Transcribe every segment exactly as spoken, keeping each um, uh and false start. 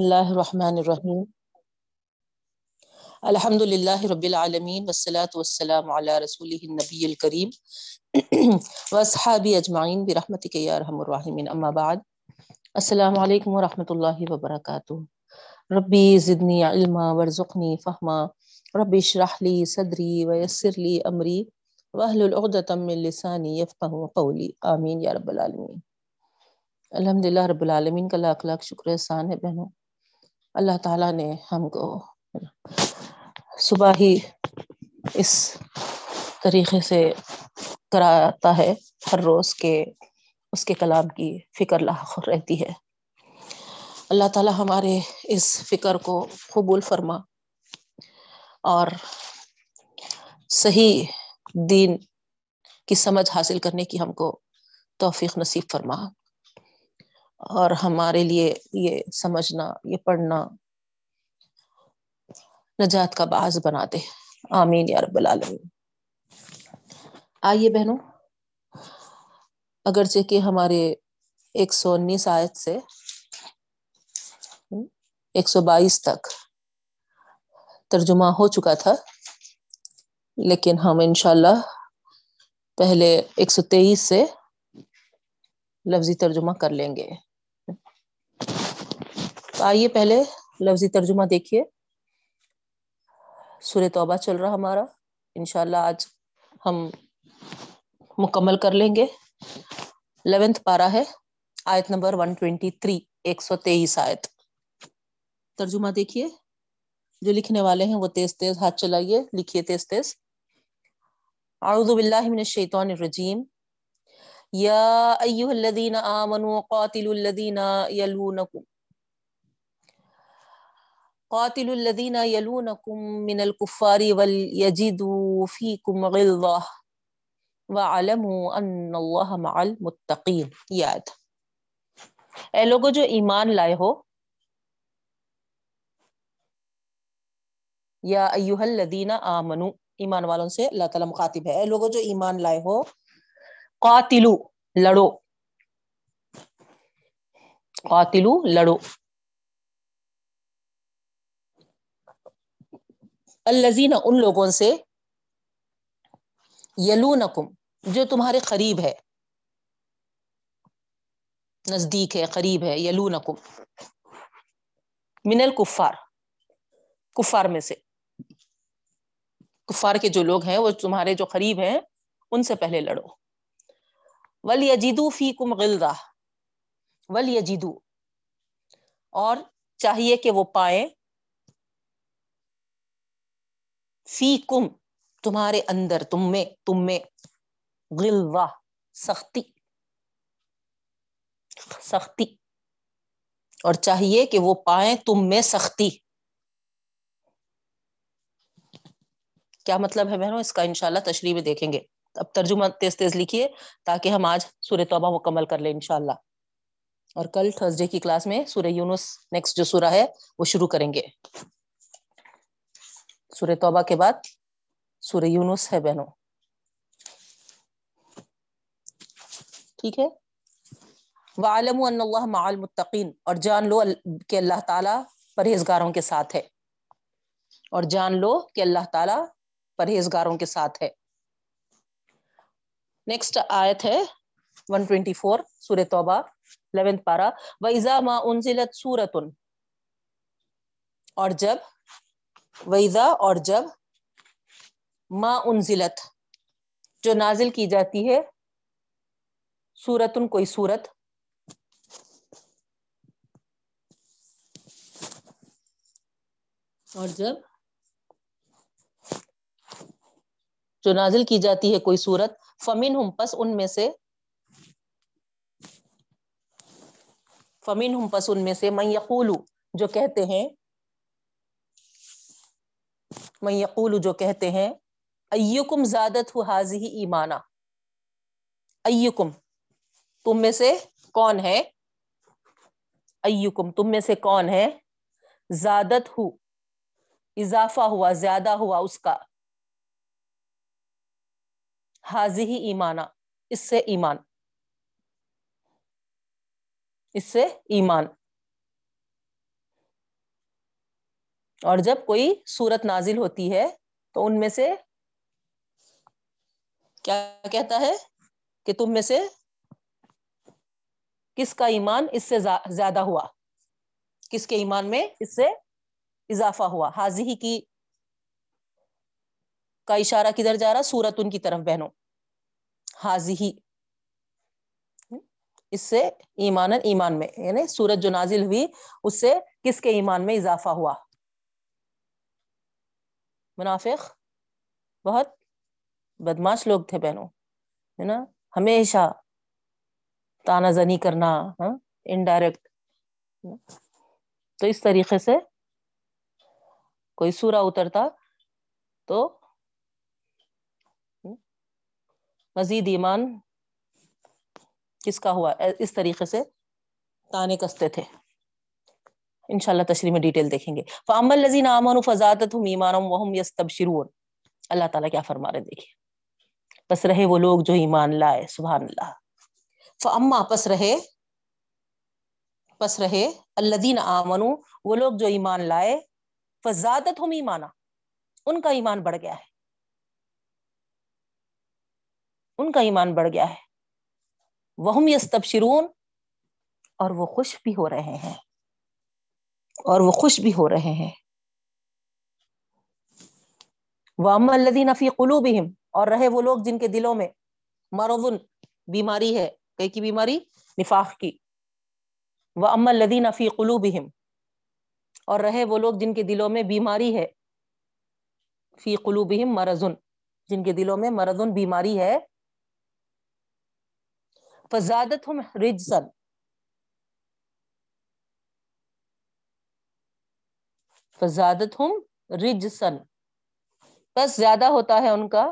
اللہ الرحمن الرحیم الحمد للہ رب العالمین والصلاة والسلام علی رسولہ النبی الکریم واصحابہ اجمعین برحمتک یا ارحم الراحمین اما بعد السلام علیکم ورحمۃ اللہ وبرکاتہ ربی زدنی علما وارزقنی فہما ربی اشرح لی صدری ویسر لی امری واحلل عقدۃ من لسانی یفقہوا قولی آمین یا رب العالمین۔ الحمدللہ رب العالمین کا لاکھ لاکھ شکر احسان ہے بہنوں، اللہ تعالیٰ نے ہم کو صبح ہی اس طریقے سے کراتا ہے، ہر روز کے اس کے کلام کی فکر لاحق رہتی ہے۔ اللہ تعالیٰ ہمارے اس فکر کو قبول فرما اور صحیح دین کی سمجھ حاصل کرنے کی ہم کو توفیق نصیب فرما، اور ہمارے لیے یہ سمجھنا، یہ پڑھنا نجات کا باعث بنا دے، آمین یا رب العالمین۔ آئیے بہنوں، اگرچہ کہ ہمارے ایک سو انیس آیت سے ایک سو بائیس تک ترجمہ ہو چکا تھا، لیکن ہم انشاءاللہ پہلے ایک سو تیئیس سے لفظی ترجمہ کر لیں گے۔ آئیے پہلے لفظی ترجمہ دیکھیے۔ سورہ توبہ چل رہا ہمارا، انشاءاللہ آج ہم مکمل کر لیں گے۔ الیونتھ پارہ ہے، آیت نمبر ایک سو تیئیس، ایک سو تیئیس آیت۔ ترجمہ دیکھیے، جو لکھنے والے ہیں وہ تیز تیز ہاتھ چلائیے، لکھیے تیز تیز۔ اعوذ باللہ من الشیطان الرجیم، یا ایہا الذین آمنوا قاتلوا الذین یلونکم قاتل الذین یلونکم من الکفار ولیجدوا فیکم غلظہ وعلموا ان اللہ مع المتقین۔ یاد، اے لوگوں جو ایمان لائے ہو، یا ایہا الذین آمنوا، ایمان والوں سے اللہ تعالیٰ مخاطب ہے، اے لوگوں جو ایمان لائے ہو، قاتلو لڑو، قاتلو لڑو، الذین ان لوگوں سے، یلونکم جو تمہارے قریب ہے، نزدیک ہے، قریب ہے، یلونکم من الکفار، کفار میں سے، کفار کے جو لوگ ہیں وہ تمہارے جو قریب ہیں ان سے پہلے لڑو، وَلْيَجِدُوا فِيكُمْ غِلْظَةً، وَلْيَجِدُوا اور چاہیے کہ وہ پائیں، فِيكُمْ تمہارے اندر، تم میں، تم میں غلظہ سختی، سختی اور چاہیے کہ وہ پائیں تم میں سختی۔ کیا مطلب ہے بہنوں اس کا، انشاءاللہ تشریح میں دیکھیں گے۔ اب ترجمہ تیز تیز لکھیے تاکہ ہم آج سورہ توبہ مکمل کر لیں انشاءاللہ، اور کل تھرسڈے کی کلاس میں سورہ یونس نیکسٹ جو سورہ ہے وہ شروع کریں گے۔ سورہ توبہ کے بعد سورہ یونس ہے بہنوں، ٹھیک ہے۔ وَعَلَمُوا أَنَّ اللَّهَ مَعَ الْمُتَّقِينَ، اور جان لو کہ اللہ تعالیٰ پرہیزگاروں کے ساتھ ہے، اور جان لو کہ اللہ تعالیٰ پرہیزگاروں کے ساتھ ہے۔ نیکسٹ آیت ہے ایک سو چوبیس، سورہ توبہ الیونتھ پارہ، وَإِذَا مَا أُنزِلَتْ سُورَةٌ، اور جب، وَإِذَا اور جب، مَا أُنزِلَتْ جو نازل کی جاتی ہے، سورتن کوئی سورت، اور جب جو نازل کی جاتی ہے کوئی سورت، فَمِنْهُمْ پس ان میں سے، فَمِنْهُمْ پس ان میں سے، مَنْ يَقُولُ جو کہتے ہیں، مَنْ يَقُولُ جو کہتے ہیں، اَيُّكُمْ زَادَتْهُ هَٰذِهِ ایمَانًا، اَيُّكُمْ تم میں سے کون ہے، اَيُّكُمْ تم میں سے کون ہے، زَادَتْهُ اضافہ ہوا، زیادہ ہوا اس کا، حاضی ایمانہ اس سے ایمان، اس سے ایمان، اور جب کوئی سورت نازل ہوتی ہے تو ان میں سے کیا کہتا ہے کہ تم میں سے کس کا ایمان اس سے زیادہ ہوا، کس کے ایمان میں اس سے اضافہ ہوا. حاضی کی کا اشارہ کدھر جا رہا؟ سورت ان کی طرف بہنوں. حاضی اس سے ایمان ایمان میں، یعنی سورت جو نازل ہوئی اس سے کس کے ایمان میں اضافہ ہوا. منافق بہت بدماش لوگ تھے بہنوں، ہے نا، ہمیشہ تانا زنی کرنا انڈائریکٹ. تو اس طریقے سے کوئی سورہ اترتا تو مزید ایمان کس کا ہوا، اس طریقے سے تانے کستے تھے. انشاءاللہ تشریح میں ڈیٹیل دیکھیں گے. فَأَمَّا الَّذِينَ آمَنُوا فَزَادَتْهُمْ إِيمَانًا وَهُمْ يَسْتَبْشِرُونَ. اللہ تعالیٰ کیا فرما رہے دیکھیے، بس رہے وہ لوگ جو ایمان لائے. سبحان اللہ. فَأَمَّا پس رہے، پس رہے الَّذِينَ آمَنُوا، وہ لوگ جو ایمان لائے، فَزَادَتْهُمْ إِيمَانًا، ان کا ایمان بڑھ گیا ہے، ان کا ایمان بڑھ گیا ہے. وَهُمْ يَسْتَبْشِرُونَ، اور وہ خوش بھی ہو رہے ہیں، اور وہ خوش بھی ہو رہے ہیں. وَأَمَّا الَّذِينَ فِي قُلُوبِهِمْ، اور رہے وہ لوگ جن کے دلوں میں مَرَضٌ، بیماری ہے. کئی کی بیماری؟ نفاق کی. وَأَمَّا الَّذِينَ فِي قُلُوبِهِمْ، اور رہے وہ لوگ جن کے دلوں میں بیماری ہے. فِي قُلُوبِهِمْ مَرَضٌ، جن کے دلوں میں مَرَضٌ بیماری ہے. فزادتہم رجسا، فزادتہم رجسا، بس زیادہ ہوتا ہے ان کا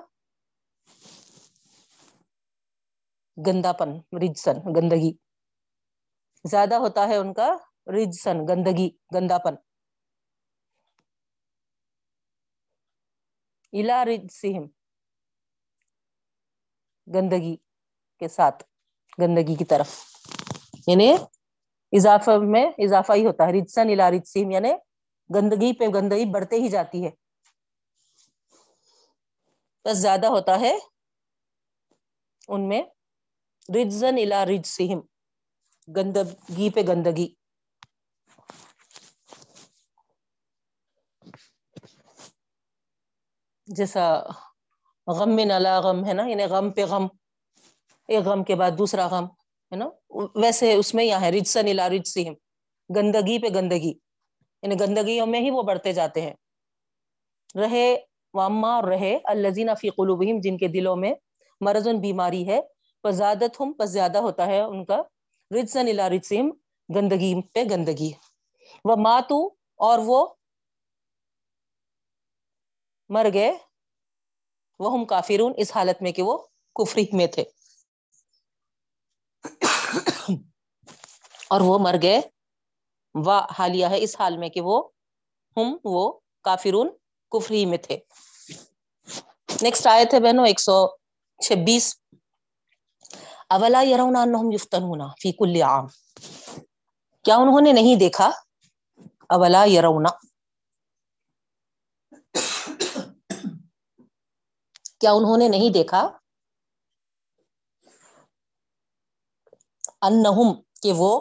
گندا پن. رجسن گندگی، زیادہ ہوتا ہے ان کا رجسن گندگی، گندا پن. الا رجسہم، گندگی کے ساتھ، گندگی کی طرف، یعنی اضافہ میں اضافہ ہی ہوتا ہے. رجسن الی رجسہم، یعنی گندگی پہ گندگی بڑھتے ہی جاتی ہے. بس زیادہ ہوتا ہے ان میں رجسن الی رجسہم، گندگی پہ گندگی. جیسا غم میں نالا غم ہے نا، یعنی غم پہ غم، ایک غم کے بعد دوسرا غم، ہے نا، ویسے اس میں یہاں ہے رجسن الی رجسہم، گندگی پہ گندگی، یعنی گندگیوں میں ہی وہ بڑھتے جاتے ہیں. رہے واما، اور رہے الذین فی قلوبہم، جن کے دلوں میں مرضن بیماری ہے. فزادتہم، پس زیادہ ہوتا ہے ان کا رجسن الی رجسہم، گندگی پہ گندگی. وماتوا، اور وہ مر گئے. وہم کافرون، اس حالت میں کہ وہ کفری میں تھے اور وہ مر گئے. وا حالیہ ہے، اس حال میں کہ وہ ہم وہ کافرون کفری میں تھے. نیکسٹ آیت ہے بہنوں ایک سو چھبیس. اولا یرون انہم یفتنون فی کل عام، کیا انہوں نے نہیں دیکھا؟ اولا یرون، کیا انہوں نے نہیں دیکھا؟ انہم، کہ وہ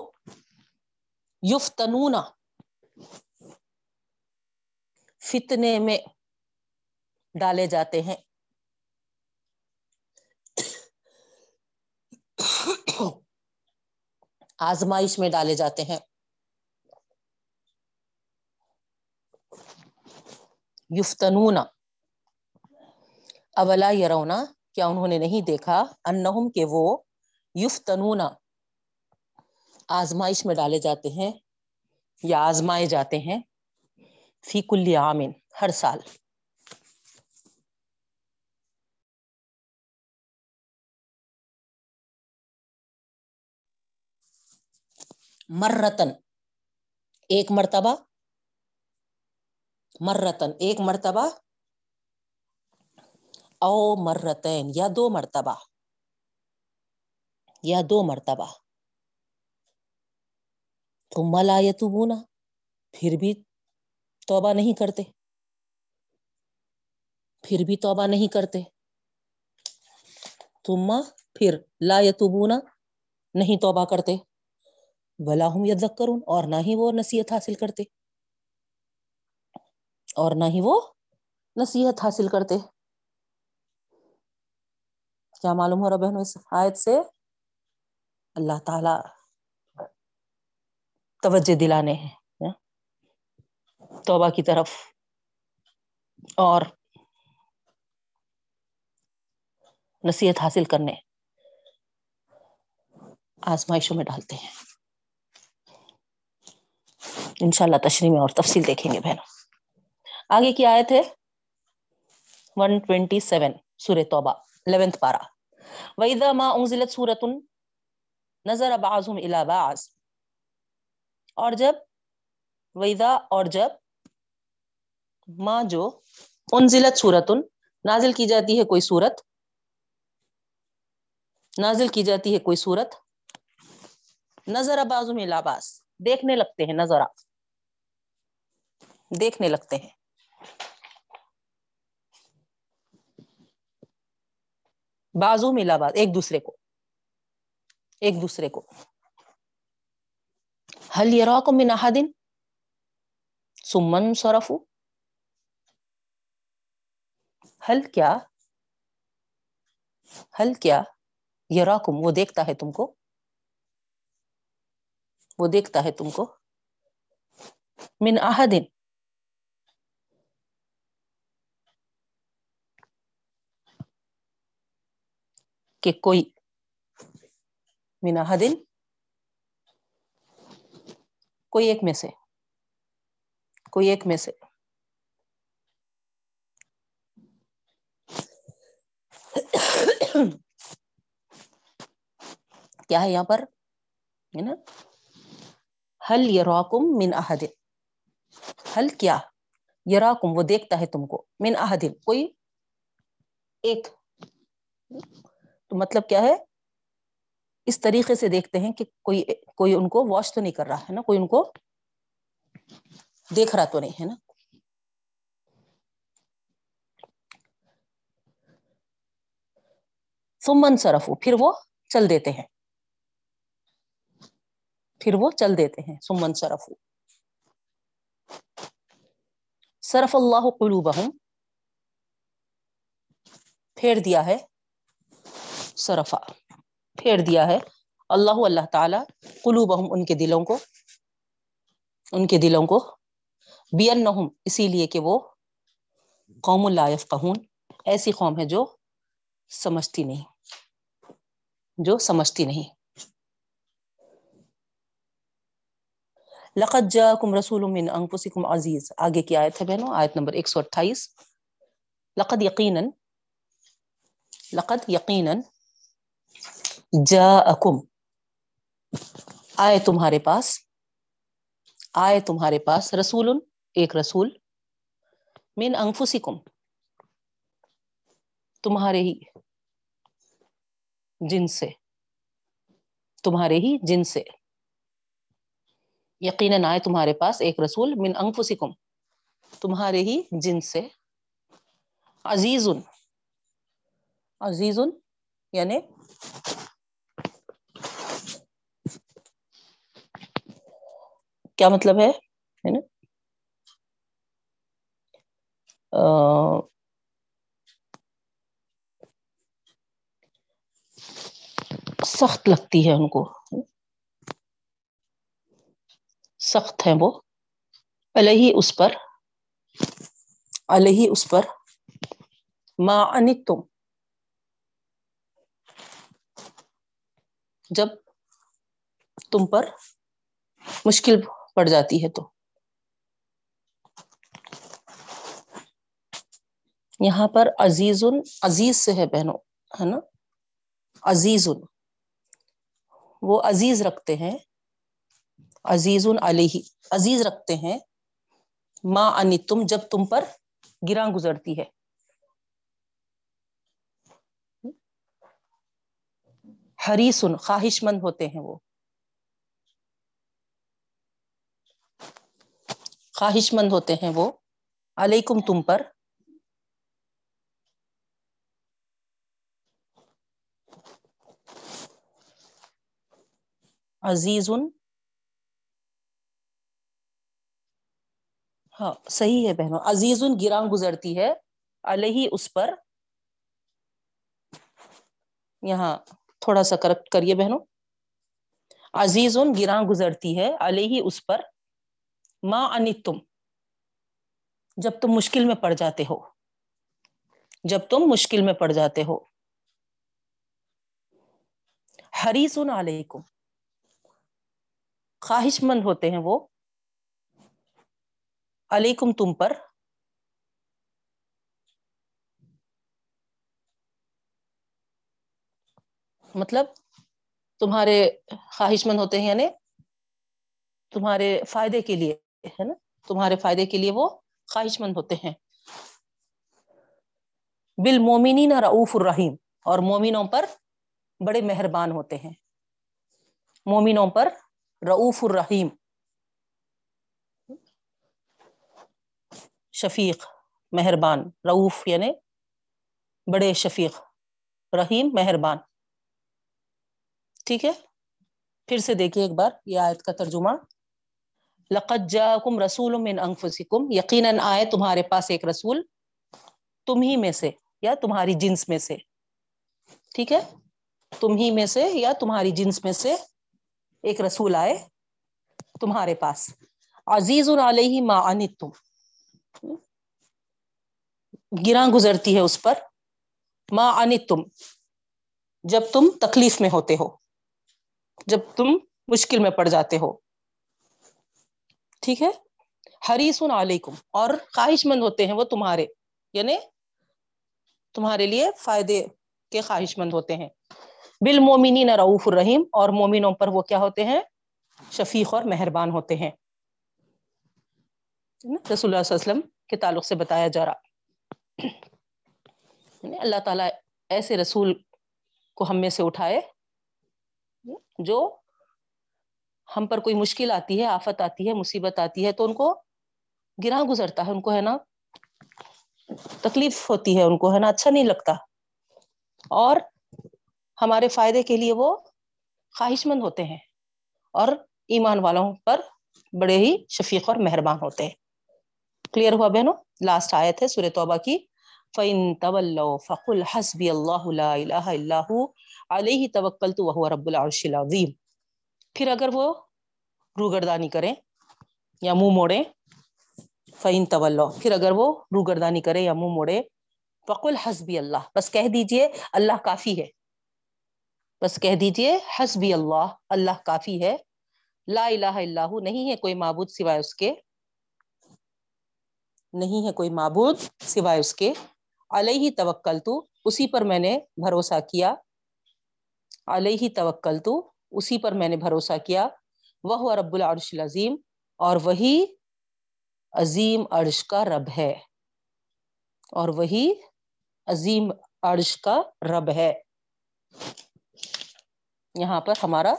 یفتنون، فتنے میں ڈالے جاتے ہیں. آزمائش میں ڈالے جاتے ہیں. یفتنون، اولا یرون، کیا انہوں نے نہیں دیکھا؟ انہم، کہ وہ یفتنون، آزمائش میں ڈالے جاتے ہیں یا آزمائے جاتے ہیں. فی کل عام، ہر سال. مرتن، ایک مرتبہ. مرتن، ایک مرتبہ. او مرتین، یا دو مرتبہ، یا دو مرتبہ. ثم لا يتوبون، پھر بھی توبہ نہیں کرتے، پھر بھی توبہ نہیں کرتے. ثم پھر لا یتوبون، نہیں توبہ کرتے. ولا ہم یذکرون، اور نہ ہی وہ نصیحت حاصل کرتے اور نہ ہی وہ نصیحت حاصل کرتے. کیا معلوم ہو رہا بہنوں اس آیت سے؟ اللہ تعالی توجہ دلانے ہیں توبہ کی طرف، اور نصیحت حاصل کرنے آزمائشوں میں ڈالتے ہیں. انشاءاللہ تشریح میں اور تفصیل دیکھیں گے بہنوں. آگے کی آیت ہے ایک سو سینتیس سورہ توبہ گیارہواں پارہ. وَإِذَا مَا أُنزِلَتْ سُورَةٌ نَظَرَ بَعْضُهُمْ إِلَى بَعْضٍ، اور جب وَإِذَا اور جب ما جو انزلت سورتن نازل کی جاتی ہے کوئی سورت، نازل کی جاتی ہے کوئی سورت، نظر بعضهم الی بعض، دیکھنے لگتے ہیں. نظرہ دیکھنے لگتے ہیں. بعضهم الی بعض، ایک دوسرے کو ایک دوسرے کو هل يراكم من احد ثم انصرفوا، ہل کیا ہل کیا یراکم، وہ دیکھتا ہے تم کو وہ دیکھتا ہے تم کو من احد، کہ کوئی من احد، کوئی ایک میں سے کوئی ایک میں سے کیا ہے یہاں پر ہے نا، ہل یراکم من احد، ہل کیا یراکم وہ دیکھتا ہے تم کو من احد کوئی ایک. تو مطلب کیا ہے، اس طریقے سے دیکھتے ہیں کہ کوئی کوئی ان کو واچ تو نہیں کر رہا ہے نا، کوئی ان کو دیکھ رہا تو نہیں ہے نا. ثم انصرفوا، پھر وہ چل دیتے ہیں پھر وہ چل دیتے ہیں ثم انصرفوا. صرف اللہ قلوبہم، پھیر دیا ہے، صرفا پھیر دیا ہے اللہ اللہ تعالی قلوبہم ان کے دلوں کو ان کے دلوں کو بینہم، اسی لیے کہ وہ قوم لا یفقہون، ایسی قوم ہے جو سمجھتی نہیں جو سمجھتی نہیں. لقد جاءکم رسول من انفسکم عزیز، آگے کی آیت ہے بہنوں، آیت نمبر ایک سو اٹھائیس. لقد یقیناً لقد یقیناً جاءکم، آئے تمہارے پاس آئے تمہارے پاس رسول، ایک رسول، من انفسکم، تمہارے ہی جن سے تمہارے ہی جن سے یقیناً آئے تمہارے پاس ایک رسول من انفسکم، تمہارے ہی جن سے، عزیز عزیز یعنی کیا مطلب ہے، سخت لگتی ہے ان کو، سخت ہیں وہ، علیہ اس پر علیہ اس پر ما انتم، جب تم پر مشکل پڑ جاتی ہے. تو یہاں پر عزیز عزیز سے ہے بہنوں ہے نا، عزیز وہ عزیز رکھتے ہیں، عزیز علیہ عزیز رکھتے ہیں ما انتم، جب تم پر گراں گزرتی ہے، حریص خواہش مند ہوتے ہیں وہ، خواہش مند ہوتے ہیں وہ علیکم تم پر، عزیز، ہاں صحیح ہے بہنوں، عزیز گراں گزرتی ہے، علیہ اس پر، یہاں تھوڑا سا کریکٹ کریے بہنوں، عزیز گراں گزرتی ہے علیہ اس پر، ما انتم جب تم مشکل میں پڑ جاتے ہو، جب تم مشکل میں پڑ جاتے ہو، حریص علیکم خواہش مند ہوتے ہیں وہ علیکم تم پر، مطلب تمہارے خواہش مند ہوتے ہیں یعنی تمہارے فائدے کے لیے ہے نا، تمہارے فائدے کے لیے وہ خواہش مند ہوتے ہیں، بالمومنین رؤوف الرحیم اور مومنوں پر بڑے مہربان ہوتے ہیں، مومنوں پر رؤوف الرحیم، شفیق مہربان، رؤوف یعنی بڑے شفیق، رحیم مہربان، ٹھیک ہے۔ پھر سے دیکھیے ایک بار یہ آیت کا ترجمہ، لقد جاءکم رسول من انفسکم یقیناً آئے تمہارے پاس ایک رسول تم ہی میں سے یا تمہاری جنس میں سے، ٹھیک ہے، تم ہی میں سے یا تمہاری جنس میں سے ایک رسول آئے تمہارے پاس، عزیز علیہ ما عنتم گراں گزرتی ہے اس پر، ما عنتم جب تم تکلیف میں ہوتے ہو، جب تم مشکل میں پڑ جاتے ہو، ٹھیک ہے، حریص علیکم اور خواہش مند ہوتے ہیں وہ تمہارے، یعنی تمہارے لیے فائدے کے خواہش مند ہوتے ہیں، بالمومنین رؤوف الرحیم اور مومنوں پر وہ کیا ہوتے ہیں، شفیق اور مہربان ہوتے ہیں، رسول اللہ صلی اللہ علیہ وسلم کے تعلق سے بتایا جا رہا، اللہ تعالیٰ ایسے رسول کو ہم میں سے اٹھائے جو ہم پر کوئی مشکل آتی ہے، آفت آتی ہے، مصیبت آتی ہے تو ان کو گراں گزرتا ہے، ان کو ہے نا تکلیف ہوتی ہے، ان کو ہے نا اچھا نہیں لگتا، اور ہمارے فائدے کے لیے وہ خواہش مند ہوتے ہیں اور ایمان والوں پر بڑے ہی شفیق اور مہربان ہوتے ہیں۔ کلیئر ہوا بہنوں؟ لاسٹ آیت ہے سورہ توبہ کی، فَإِن تَوَلَّوْا فَقُلْ حَسْبِيَ اللَّهُ لَا إِلَٰهَ إِلَّا هُوَ عَلَيْهِ تَوَكَّلْتُ وَهُوَ رَبُّ الْعَرْشِ الْعَظِيمِ۔ پھر اگر وہ روگردانی کریں یا منہ موڑیں، فَإِن تَوَلَّوْا پھر اگر وہ روگردانی کریں یا منہ موڑیں، فَقُلْ حَسْبِيَ اللَّهُ بس کہہ دیجئے اللہ کافی ہے، بس کہہ دیجئے حسبی اللہ اللہ کافی ہے، لا الہ الا ہو نہیں ہے کوئی معبود سوائے اس کے، نہیں ہے کوئی معبود سوائے اس کے، علیہ توکلت اسی پر میں نے بھروسہ کیا، علیہ توکلت اسی پر میں نے بھروسہ کیا، وہو رب العرش العظیم اور وہی عظیم عرش کا رب ہے، اور وہی عظیم عرش کا رب ہے۔ یہاں پر ہمارا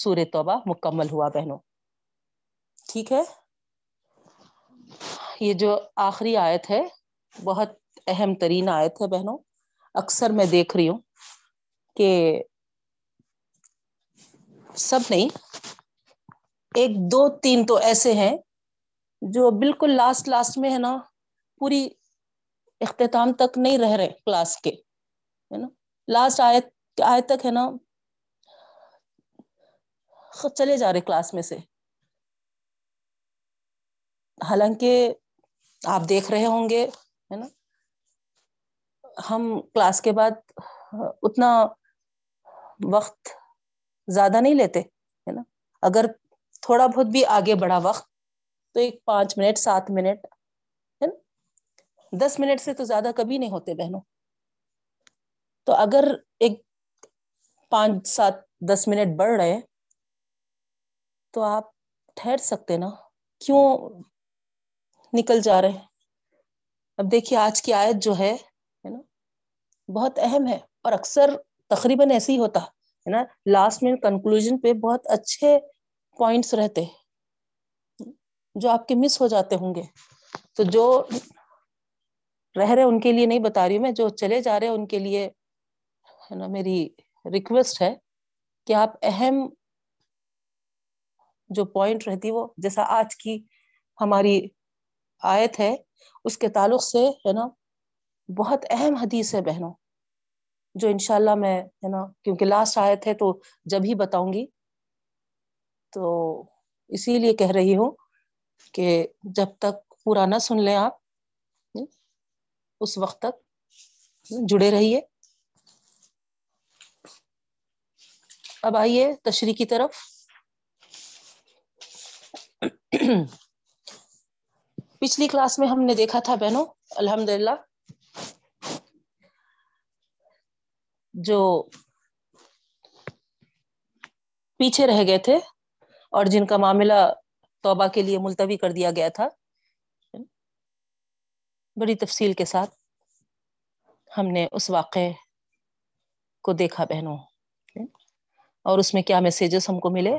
سورہ توبہ مکمل ہوا بہنوں، ٹھیک ہے۔ یہ جو آخری آیت ہے بہت اہم ترین آیت ہے بہنوں، اکثر میں دیکھ رہی ہوں کہ سب نہیں، ایک دو تین تو ایسے ہیں جو بالکل لاسٹ لاسٹ میں ہے نا، پوری اختتام تک نہیں رہ رہے کلاس کے، ہے نا لاسٹ آیت آیت تک ہے نا چلے جا رہے کلاس میں سے، حالانکہ آپ دیکھ رہے ہوں گے ہے نا ہم کلاس کے بعد اتنا وقت زیادہ نہیں لیتے ہے نا، اگر تھوڑا بہت بھی آگے بڑھا وقت تو ایک پانچ منٹ سات منٹ ہے نا، دس منٹ سے تو زیادہ کبھی نہیں ہوتے بہنوں، تو اگر ایک پانچ سات دس منٹ بڑھ رہے تو آپ ٹھہر سکتے نا، کیوں نکل جا رہے ہیں؟ اب دیکھیے آج کی آیت جو ہے نا بہت اہم ہے، اور اکثر تقریباً ایسے ہی ہوتا ہے نا، لاسٹ میں کنکلوژن پہ بہت اچھے پوائنٹس رہتے، جو آپ کے مس ہو جاتے ہوں گے. تو جو رہ رہے ان کے لیے نہیں بتا رہی ہوں میں, جو چلے جا رہے ہیں ان کے لیے ہے نا میری ریکویسٹ ہے کہ آپ اہم جو پوائنٹ رہتی وہ, جیسا آج کی ہماری آیت ہے اس کے تعلق سے ہے نا بہت اہم حدیث ہے بہنوں, جو انشاءاللہ میں ہے نا کیونکہ لاسٹ آیت ہے تو جب ہی بتاؤں گی, تو اسی لیے کہہ رہی ہوں کہ جب تک پورا نہ سن لیں آپ اس وقت تک جڑے رہیے. اب آئیے تشریح کی طرف. پچھلی کلاس میں ہم نے دیکھا تھا بہنوں الحمدللہ جو پیچھے رہ گئے تھے اور جن کا معاملہ توبہ کے لیے ملتوی کر دیا گیا تھا, بڑی تفصیل کے ساتھ ہم نے اس واقعے کو دیکھا بہنوں, اور اس میں کیا میسیجز ہم کو ملے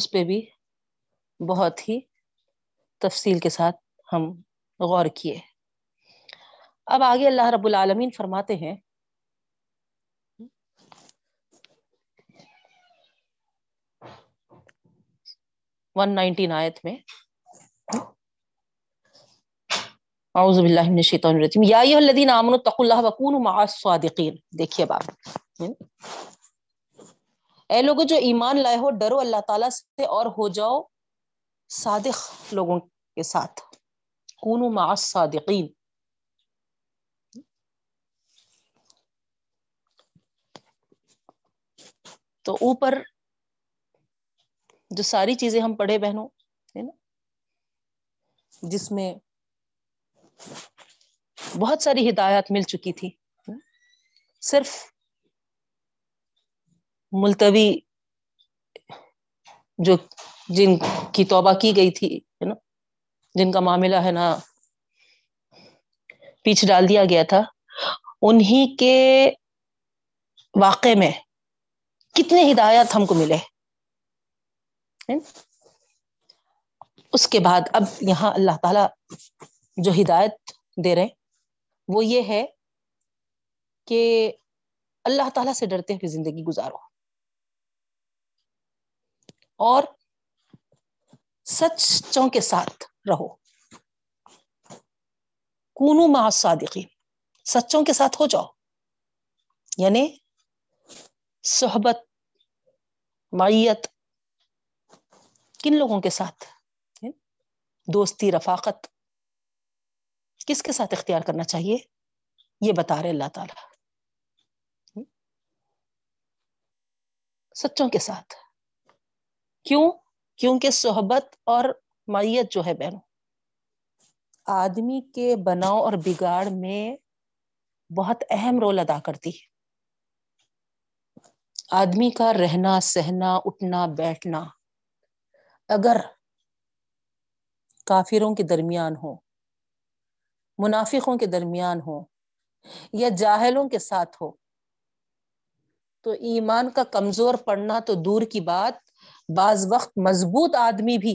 اس پہ بھی بہت ہی تفصیل کے ساتھ ہم غور کیے. اب آگے اللہ رب العالمین فرماتے ہیں ایک سو انیس آیت میں, اعوذ باللہ من الشیطان الرجیم, یا ایھا الذین آمنوا اتقوا اللہ وکونوا مع الصادقین. دیکھیے باب, اے لوگوں جو ایمان لائے ہو ڈرو اللہ تعالیٰ سے اور ہو جاؤ صادق لوگوں کے ساتھ. کونوا مع الصادقین, تو اوپر جو ساری چیزیں ہم پڑھے بہنوں ہے نا جس میں بہت ساری ہدایات مل چکی تھی, صرف ملتوی جو جن کی توبہ کی گئی تھی ہے نا, جن کا معاملہ ہے نا پیچھے ڈال دیا گیا تھا, انہی کے واقعے میں کتنے ہدایات ہم کو ملے. اس کے بعد اب یہاں اللہ تعالیٰ جو ہدایت دے رہے ہیں وہ یہ ہے کہ اللہ تعالیٰ سے ڈرتے ہوئے زندگی گزارو اور سچوں کے ساتھ رہو. کونوا مع الصادقین, سچوں کے ساتھ ہو جاؤ, یعنی صحبت معیت کن لوگوں کے ساتھ, دوستی رفاقت کس کے ساتھ اختیار کرنا چاہیے یہ بتا رہے اللہ تعالی, سچوں کے ساتھ. کیوں؟ کیونکہ صحبت اور معیت جو ہے بہنوں آدمی کے بناؤ اور بگاڑ میں بہت اہم رول ادا کرتی ہے. آدمی کا رہنا سہنا اٹھنا بیٹھنا اگر کافروں کے درمیان ہو, منافقوں کے درمیان ہو یا جاہلوں کے ساتھ ہو, تو ایمان کا کمزور پڑنا تو دور کی بات, بعض وقت مضبوط آدمی بھی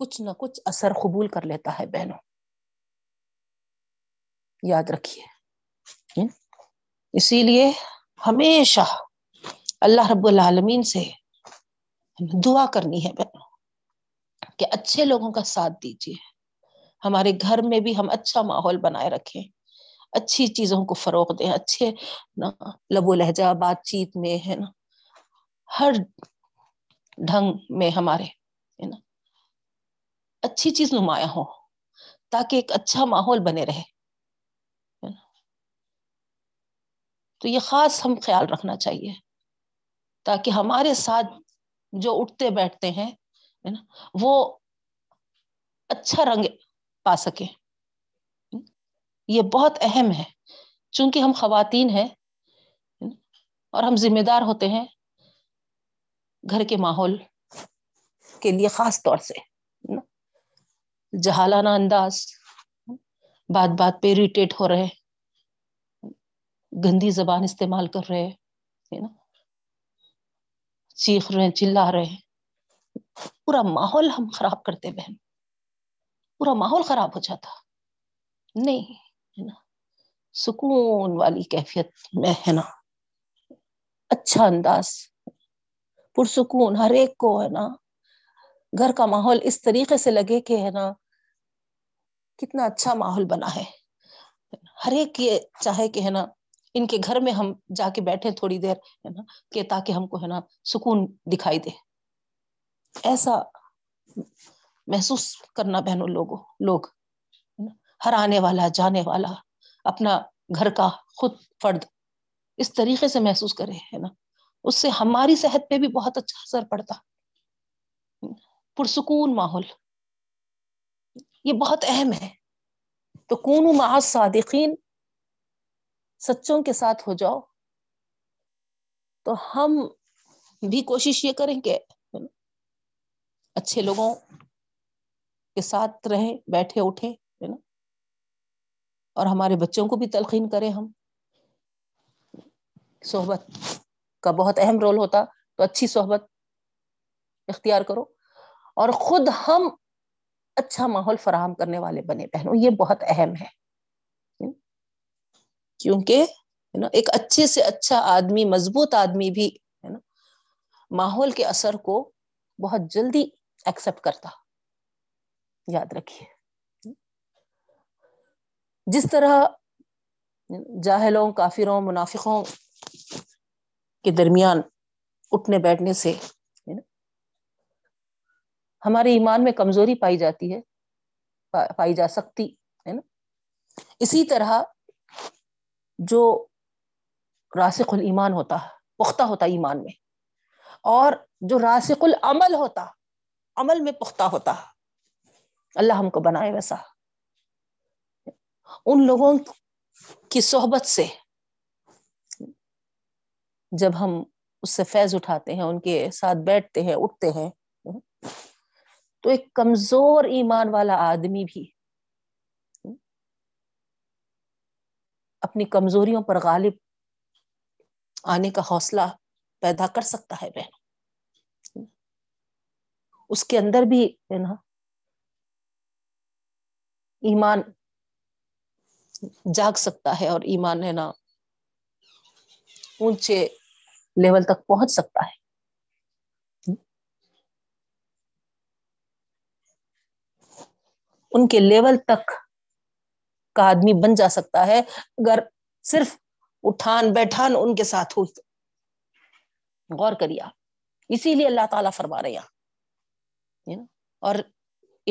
کچھ نہ کچھ اثر قبول کر لیتا ہے بہنوں, یاد رکھیے. اسی لیے ہمیشہ اللہ رب العالمین سے دعا کرنی ہے بہنوں کہ اچھے لوگوں کا ساتھ دیجیے, ہمارے گھر میں بھی ہم اچھا ماحول بنائے رکھیں, اچھی چیزوں کو فروغ دیں, اچھے لب و لہجہ بات چیت میں ہے نا ہر ڈھنگ میں ہمارے ہے نا اچھی چیز نمایاں ہو تاکہ ایک اچھا ماحول بنے رہے. تو یہ خاص ہم خیال رکھنا چاہیے تاکہ ہمارے ساتھ جو اٹھتے بیٹھتے ہیں وہ اچھا رنگ پا سکے, یہ بہت اہم ہے. چونکہ ہم خواتین ہیں اور ہم ذمہ دار ہوتے ہیں گھر کے ماحول کے لیے, خاص طور سے جہالانہ انداز, بات بات پہ اریٹیٹ ہو رہے, گندی زبان استعمال کر رہے, چیخ رہے ہیں چلا رہے ہیں, پورا ماحول ہم خراب کرتے بہن، پورا ماحول خراب ہو جاتا. نہیں ہے نا، سکون والی کیفیت میں ہے نا، اچھا انداز، پرسکون، ہر ایک کو ہے نا گھر کا ماحول اس طریقے سے لگے کہ ہے نا کتنا اچھا ماحول بنا ہے. ہر ایک یہ چاہے کہ ہے نا ان کے گھر میں ہم جا کے بیٹھے تھوڑی دیر ہے نا، کہ تاکہ ہم کو ہے نا سکون دکھائی دے. ایسا محسوس کرنا بہنوں لوگوں لوگ، ہر آنے والا جانے والا اپنا گھر کا خود فرد اس طریقے سے محسوس کرے ہے نا، اس سے ہماری صحت پہ بھی بہت اچھا اثر پڑتا. پرسکون ماحول یہ بہت اہم ہے. تو کونوا مع الصادقین، سچوں کے ساتھ ہو جاؤ. تو ہم بھی کوشش یہ کریں کہ اچھے لوگوں کے ساتھ رہیں، بیٹھے اٹھیں ہے نا، اور ہمارے بچوں کو بھی تلقین کریں. ہم صحبت کا بہت اہم رول ہوتا، تو اچھی صحبت اختیار کرو اور خود ہم اچھا ماحول فراہم کرنے والے بنے بہنوں. یہ بہت اہم ہے، کیونکہ ایک اچھے سے اچھا آدمی، مضبوط آدمی بھی ہے نا ماحول کے اثر کو بہت جلدی ایکسپٹ کرتا. یاد رکھیے، جس طرح جاہلوں، کافروں، منافقوں کے درمیان اٹھنے بیٹھنے سے ہمارے ایمان میں کمزوری پائی جاتی ہے، پائی جا سکتی ہے نا، اسی طرح جو راسخ الایمان ہوتا، پختہ ہوتا ایمان میں، اور جو راسخ العمل ہوتا، عمل میں پختہ ہوتا، اللہ ہم کو بنائے ویسا، ان لوگوں کی صحبت سے جب ہم اس سے فیض اٹھاتے ہیں، ان کے ساتھ بیٹھتے ہیں اٹھتے ہیں، تو ایک کمزور ایمان والا آدمی بھی اپنی کمزوریوں پر غالب آنے کا حوصلہ پیدا کر سکتا ہے بہن. اس کے اندر بھی ہے نا ایمان جاگ سکتا ہے، اور ایمان ہے نا اونچے لیول تک پہنچ سکتا ہے. ان کے لیول تک کا آدمی بن جا سکتا ہے اگر صرف اٹھان بیٹھان ان کے ساتھ ہو. غور کریے آپ، اسی لیے اللہ تعالیٰ فرما رہے ہیں، اور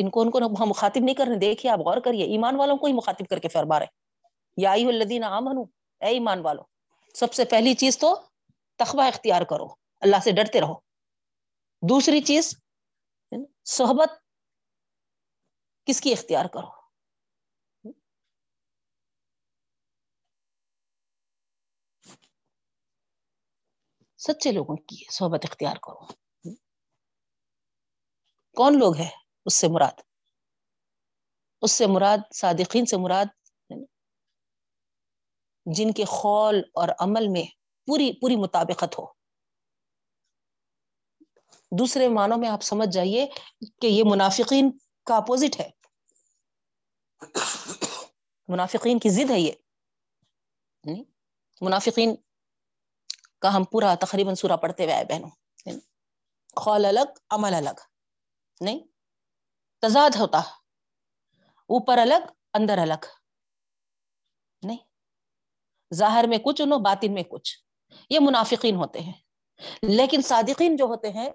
ان کو ان کو ہم مخاطب نہیں کر رہے. دیکھیے آپ غور کریے، ایمان والوں کو ہی مخاطب کر کے فرما رہے ہیں، یا ایھا الذین آمنوا، اے ایمان والو، سب سے پہلی چیز تو تقویٰ اختیار کرو، اللہ سے ڈرتے رہو. دوسری چیز صحبت کس کی اختیار کرو، سچے لوگوں کی صحبت اختیار کرو. کون لوگ ہیں اس سے مراد؟ اس سے مراد، صادقین سے مراد جن کے قول اور عمل میں پوری پوری مطابقت ہو. دوسرے معنوں میں آپ سمجھ جائیے کہ یہ منافقین کا اپوزٹ ہے، منافقین کی ضد ہے یہ. منافقین کا ہم پورا تقریباً سورہ پڑھتے ہوئے آئے بہنوں، قول الگ، عمل الگ، نہیں تضاد ہوتا، اوپر الگ اندر الگ، نہیں ظاہر میں کچھ انہوں باطن میں کچھ، یہ منافقین ہوتے ہیں. لیکن صادقین جو ہوتے ہیں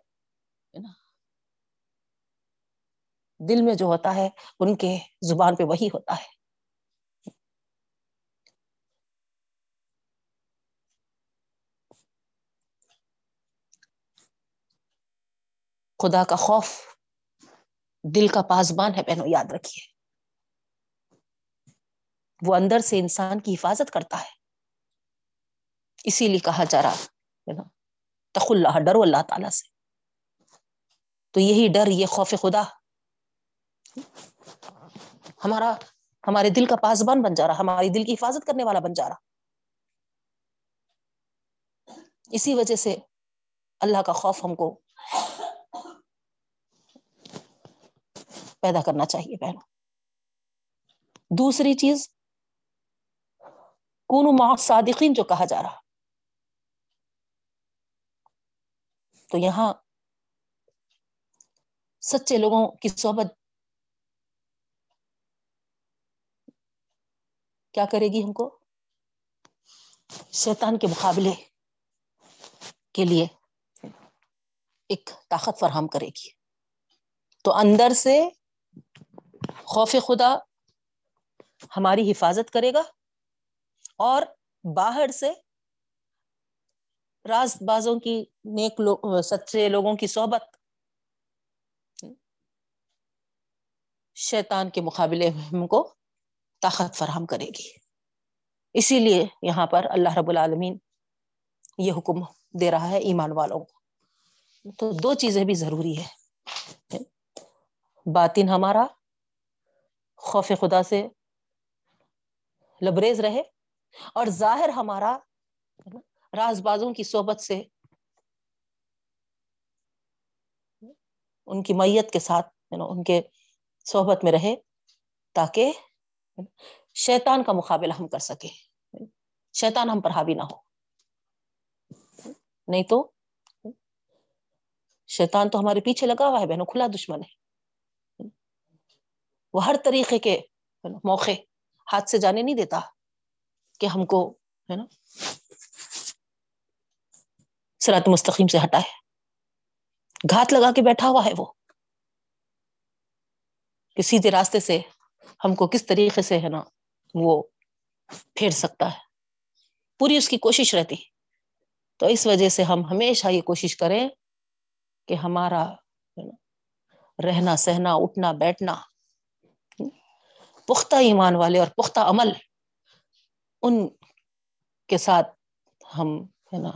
دل میں جو ہوتا ہے ان کے زبان پہ وہی ہوتا ہے. خدا کا خوف دل کا پاسبان ہے بہنوں، یاد رکھیے، وہ اندر سے انسان کی حفاظت کرتا ہے. اسی لیے کہا جا رہا ہے نا تقوا اللہ، ڈرو اللہ تعالیٰ سے. تو یہی ڈر، یہ خوف خدا ہمارا ہمارے دل کا پاسبان بن جا رہا، ہماری دل کی حفاظت کرنے والا بن جا رہا. اسی وجہ سے اللہ کا خوف ہم کو پیدا کرنا چاہیے بہنوں. دوسری چیز کونوا مع الصادقین جو کہا جا رہا, تو یہاں سچے لوگوں کی صحبت کیا کرے گی ہم کو شیطان کے مقابلے کے لیے ایک طاقت فراہم کرے گی. تو اندر سے خوف خدا ہماری حفاظت کرے گا اور باہر سے راست بازوں کی نیک لوگ سچے لوگوں کی صحبت شیطان کے مقابلے میں ہم کو طاقت فراہم کرے گی. اسی لیے یہاں پر اللہ رب العالمین یہ حکم دے رہا ہے ایمان والوں کو. تو دو چیزیں بھی ضروری ہے, باطن ہمارا خوف خدا سے لبریز رہے اور ظاہر ہمارا راز بازوں کی صحبت سے ان کی معیت کے ساتھ ان کے صحبت میں رہے تاکہ شیطان کا مقابلہ ہم کر سکیں, شیطان ہم پر حاوی نہ ہو. نہیں تو شیطان تو ہمارے پیچھے لگا ہوا ہے بہنوں, کھلا دشمن ہے, وہ ہر طریقے کے موقع ہاتھ سے جانے نہیں دیتا کہ ہم کو ہے نا صراط مستقیم سے ہٹائے. گھات لگا کے بیٹھا ہوا ہے وہ کہ سیدھے راستے سے ہم کو کس طریقے سے ہے نا وہ پھیر سکتا ہے, پوری اس کی کوشش رہتی. تو اس وجہ سے ہم ہمیشہ یہ کوشش کریں کہ ہمارا رہنا سہنا اٹھنا بیٹھنا پختہ ایمان والے اور پختہ عمل ان کے ساتھ ہم ہے نا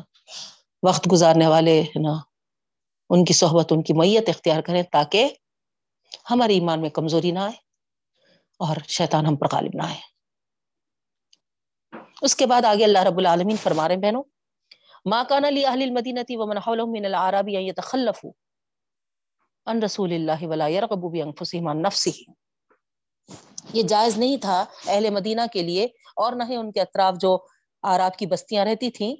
وقت گزارنے والے ہے نا ان کی صحبت ان کی معیت اختیار کریں تاکہ ہمارے ایمان میں کمزوری نہ آئے اور شیطان ہم پر غالب نہ آئے. اس کے بعد آگے اللہ رب العالمین فرما رہے ہیں بہنوں, ما کان لأہل المدینۃ ومن حولہم من الأعراب ان یتخلفوا عن رسول اللہ ولا یرغبوا بأنفسہم عن نفسہ. یہ جائز نہیں تھا اہل مدینہ کے لیے اور نہ ہی ان کے اطراف جو اعراب کی بستیاں رہتی تھیں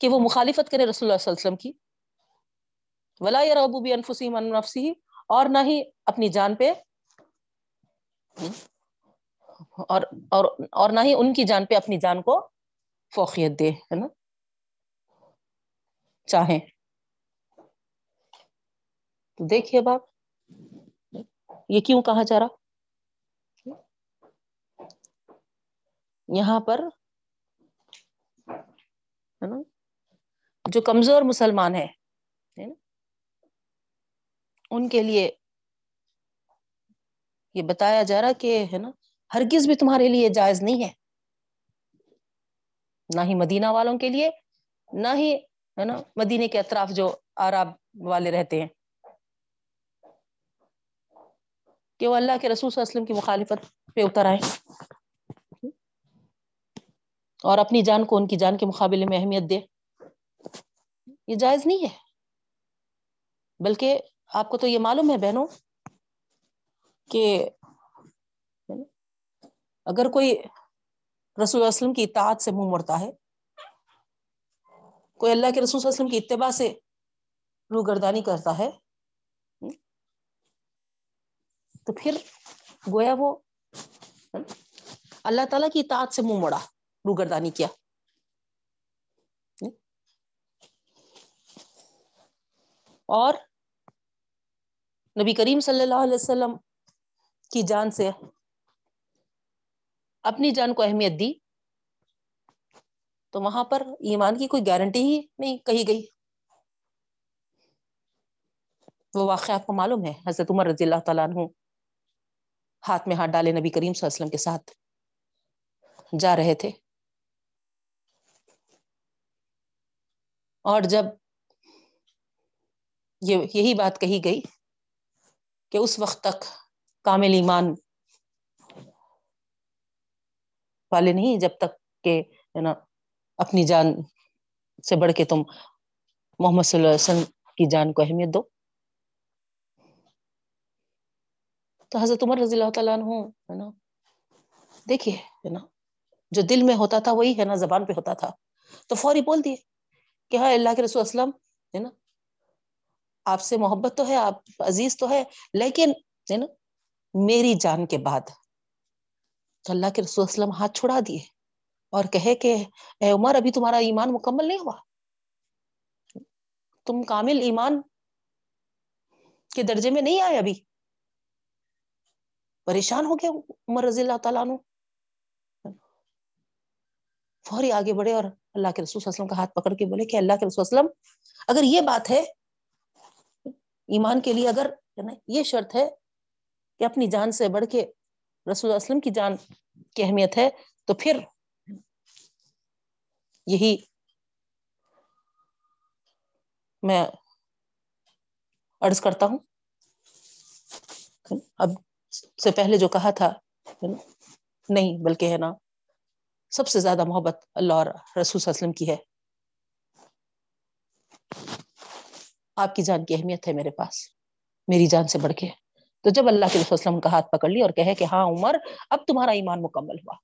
کہ وہ مخالفت کرے رسول اللہ صلی اللہ علیہ وسلم کی, ولا یرغبوا بأنفسہم عن نفسہ, اور نہ ہی اپنی جان پہ اور اور اور نہ ہی ان کی جان پہ اپنی جان کو فوقیت دے ہے نا چاہیں. تو دیکھیے باپ یہ کیوں کہا جا رہا یہاں پر ہے نا, جو کمزور مسلمان ہے ان کے لیے یہ بتایا جا رہا کہ ہے نا ہرگز بھی تمہارے لیے جائز نہیں ہے, نہ ہی مدینہ والوں کے لیے نہ ہی ہے نا مدینے کے اطراف جو اعراب والے رہتے ہیں کہ وہ اللہ کے رسول صلی اللہ علیہ وسلم کی مخالفت پہ اتر آئے اور اپنی جان کو ان کی جان کے مقابلے میں اہمیت دے. یہ جائز نہیں ہے, بلکہ آپ کو تو یہ معلوم ہے بہنوں کہ اگر کوئی رسول اللہ صلی اللہ علیہ وسلم کی اطاعت سے منہ مڑتا ہے, کوئی اللہ کے رسول صلی اللہ علیہ وسلم کی اتباع سے روگردانی کرتا ہے, تو پھر گویا وہ اللہ تعالیٰ کی اطاعت سے منہ مڑا, روگردانی کیا. اور نبی کریم صلی اللہ علیہ وسلم کی جان سے اپنی جان کو اہمیت دی, تو وہاں پر ایمان کی کوئی گارنٹی ہی نہیں کہی گئی. وہ واقعہ آپ کو معلوم ہے, حضرت عمر رضی اللہ تعالیٰ عنہ ہاتھ میں ہاتھ ڈالے نبی کریم صلی اللہ علیہ وسلم کے ساتھ جا رہے تھے, اور جب یہ یہی بات کہی گئی کہ اس وقت تک کامل ایمان والے نہیں جب تک کہ ہے نا اپنی جان سے بڑھ کے تم محمد صلی اللہ علیہ وسلم کی جان کو اہمیت دو. تو حضرت عمر رضی اللہ تعالیٰ عنہ ہے نا دیکھیے ہے نا جو دل میں ہوتا تھا وہی ہے نا زبان پہ ہوتا تھا تو فوری بول دیے کہ ہاں اللہ کے رسول اسلم ہے نا آپ سے محبت تو ہے، آپ عزیز تو ہے، لیکن ہے نا میری جان کے بعد. تو اللہ کے رسول اسلم ہاتھ چھڑا دیے اور کہے کہ اے عمر ابھی تمہارا ایمان مکمل نہیں ہوا، تم کامل ایمان کے درجے میں نہیں آئے ابھی. پریشان ہو گیا عمر رضی اللہ تعالیٰ عنہ، فوری آگے بڑھے اور اللہ کے رسول صلی اللہ علیہ وسلم کا ہاتھ پکڑ کے بولے کہ اللہ کے رسول صلی اللہ علیہ وسلم اگر یہ بات ہے ایمان کے لیے، اگر یہ شرط ہے کہ اپنی جان سے بڑھ کے رسول اللہ علیہ وسلم کی جان کی اہمیت ہے، تو پھر یہی میں عرض کرتا ہوں. اب سے پہلے جو کہا تھا نہیں، بلکہ ہے نا سب سے زیادہ محبت اللہ اور رسول صلی اللہ علیہ وسلم کی ہے. آپ کی جان کی اہمیت ہے میرے پاس، میری جان سے بڑھ کے. تو جب اللہ کے رسول صلی اللہ علیہ وسلم کا ہاتھ پکڑ لی اور کہے کہ ہاں عمر اب تمہارا ایمان مکمل ہوا.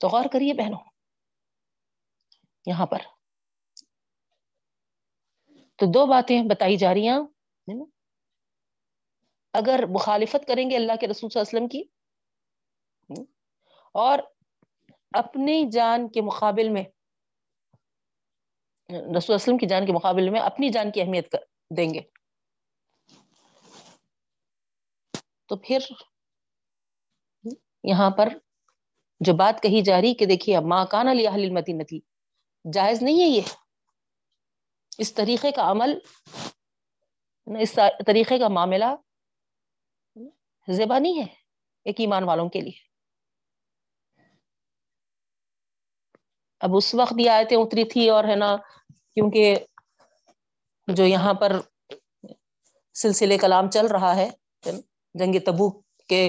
تو غور کریے بہنوں یہاں پر تو دو باتیں بتائی جا رہی ہیں. اگر مخالفت کریں گے اللہ کے رسول صلی اللہ علیہ وسلم کی اور اپنی جان کے مقابل میں رسول صلی اللہ علیہ وسلم کی جان کے مقابل میں اپنی جان کی اہمیت دیں گے، تو پھر یہاں پر جو بات کہی جا رہی کہ دیکھیے ما کان لاہل المدینہ جائز نہیں ہے یہ، اس طریقے کا عمل، اس طریقے کا معاملہ زیبا نہیں ہے ایک ایمان والوں کے لیے. اب اس وقت یہ آیتیں اتری تھی اور ہے نا کیونکہ جو یہاں پر سلسلے کلام چل رہا ہے جنگ تبوک کے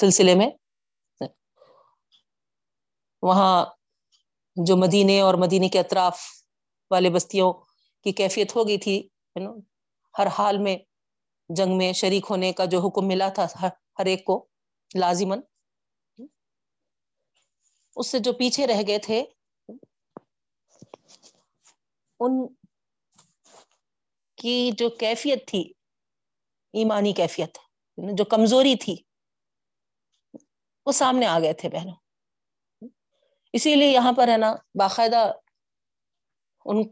سلسلے میں، وہاں جو مدینے اور مدینے کے اطراف والے بستیوں کی کیفیت ہو گئی تھی، ہر حال میں جنگ میں شریک ہونے کا جو حکم ملا تھا ہر ایک کو لازماً، اس سے جو پیچھے رہ گئے تھے ان کی جو کیفیت تھی ایمانی کیفیت، جو کمزوری تھی وہ سامنے آ گئے تھے بہنوں. اسی لیے یہاں پر ہے نا باقاعدہ ان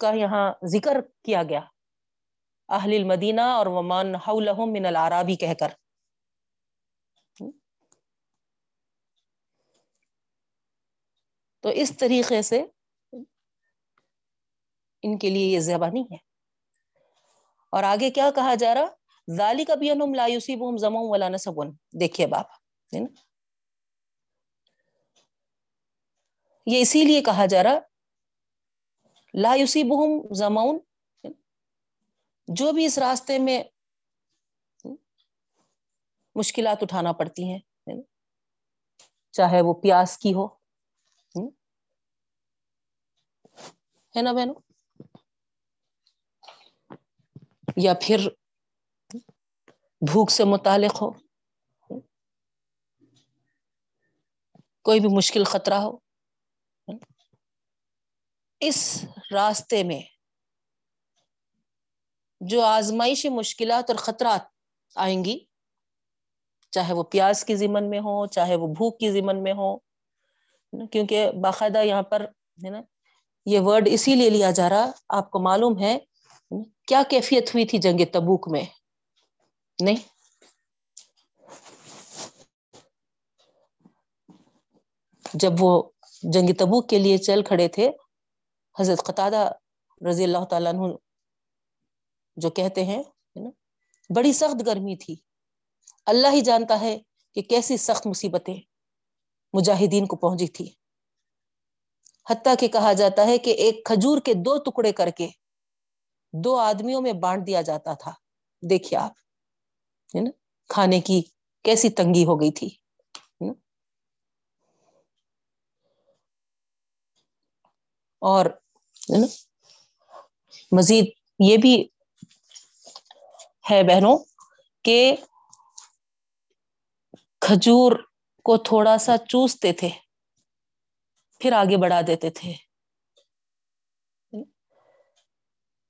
کا یہاں ذکر کیا گیا اہل المدینہ اور ومن حولہم من العرابی کہہ کر. تو اس طریقے سے ان کے لیے یہ زیبانی ہے. اور آگے کیا کہا جا رہا ذالک بانہم لا یصیبہم ظمأ ولا نصب. دیکھیے باپ یہ اسی لیے کہا جا رہا لا یصیبہم ظمأ، جو بھی اس راستے میں مشکلات اٹھانا پڑتی ہیں، چاہے وہ پیاس کی ہو ہے نا بہنوں، یا پھر بھوک سے متعلق ہو، کوئی بھی مشکل خطرہ ہو، اس راستے میں جو آزمائشی مشکلات اور خطرات آئیں گی، چاہے وہ پیاس کی ضمن میں ہو، چاہے وہ بھوک کی ضمن میں ہو. کیونکہ باقاعدہ یہاں پر ہے نا یہ ورڈ اسی لیے لیا جا رہا، آپ کو معلوم ہے کیا کیفیت ہوئی تھی جنگ تبوک میں. نہیں جب وہ جنگ تبوک کے لیے چل کھڑے تھے، حضرت قتادہ رضی اللہ تعالیٰ عنہ جو کہتے ہیں بڑی سخت گرمی تھی، اللہ ہی جانتا ہے کہ کیسی سخت مصیبتیں مجاہدین کو پہنچی تھی. حتیٰ کہ کہا جاتا ہے کہ ایک کھجور کے دو ٹکڑے کر کے دو آدمیوں میں بانٹ دیا جاتا تھا. دیکھیے آپ کھانے کی کیسی تنگی ہو گئی تھی. اور مزید یہ بھی ہے بہنوں کہ کھجور کو تھوڑا سا چوستے تھے پھر آگے بڑھا دیتے تھے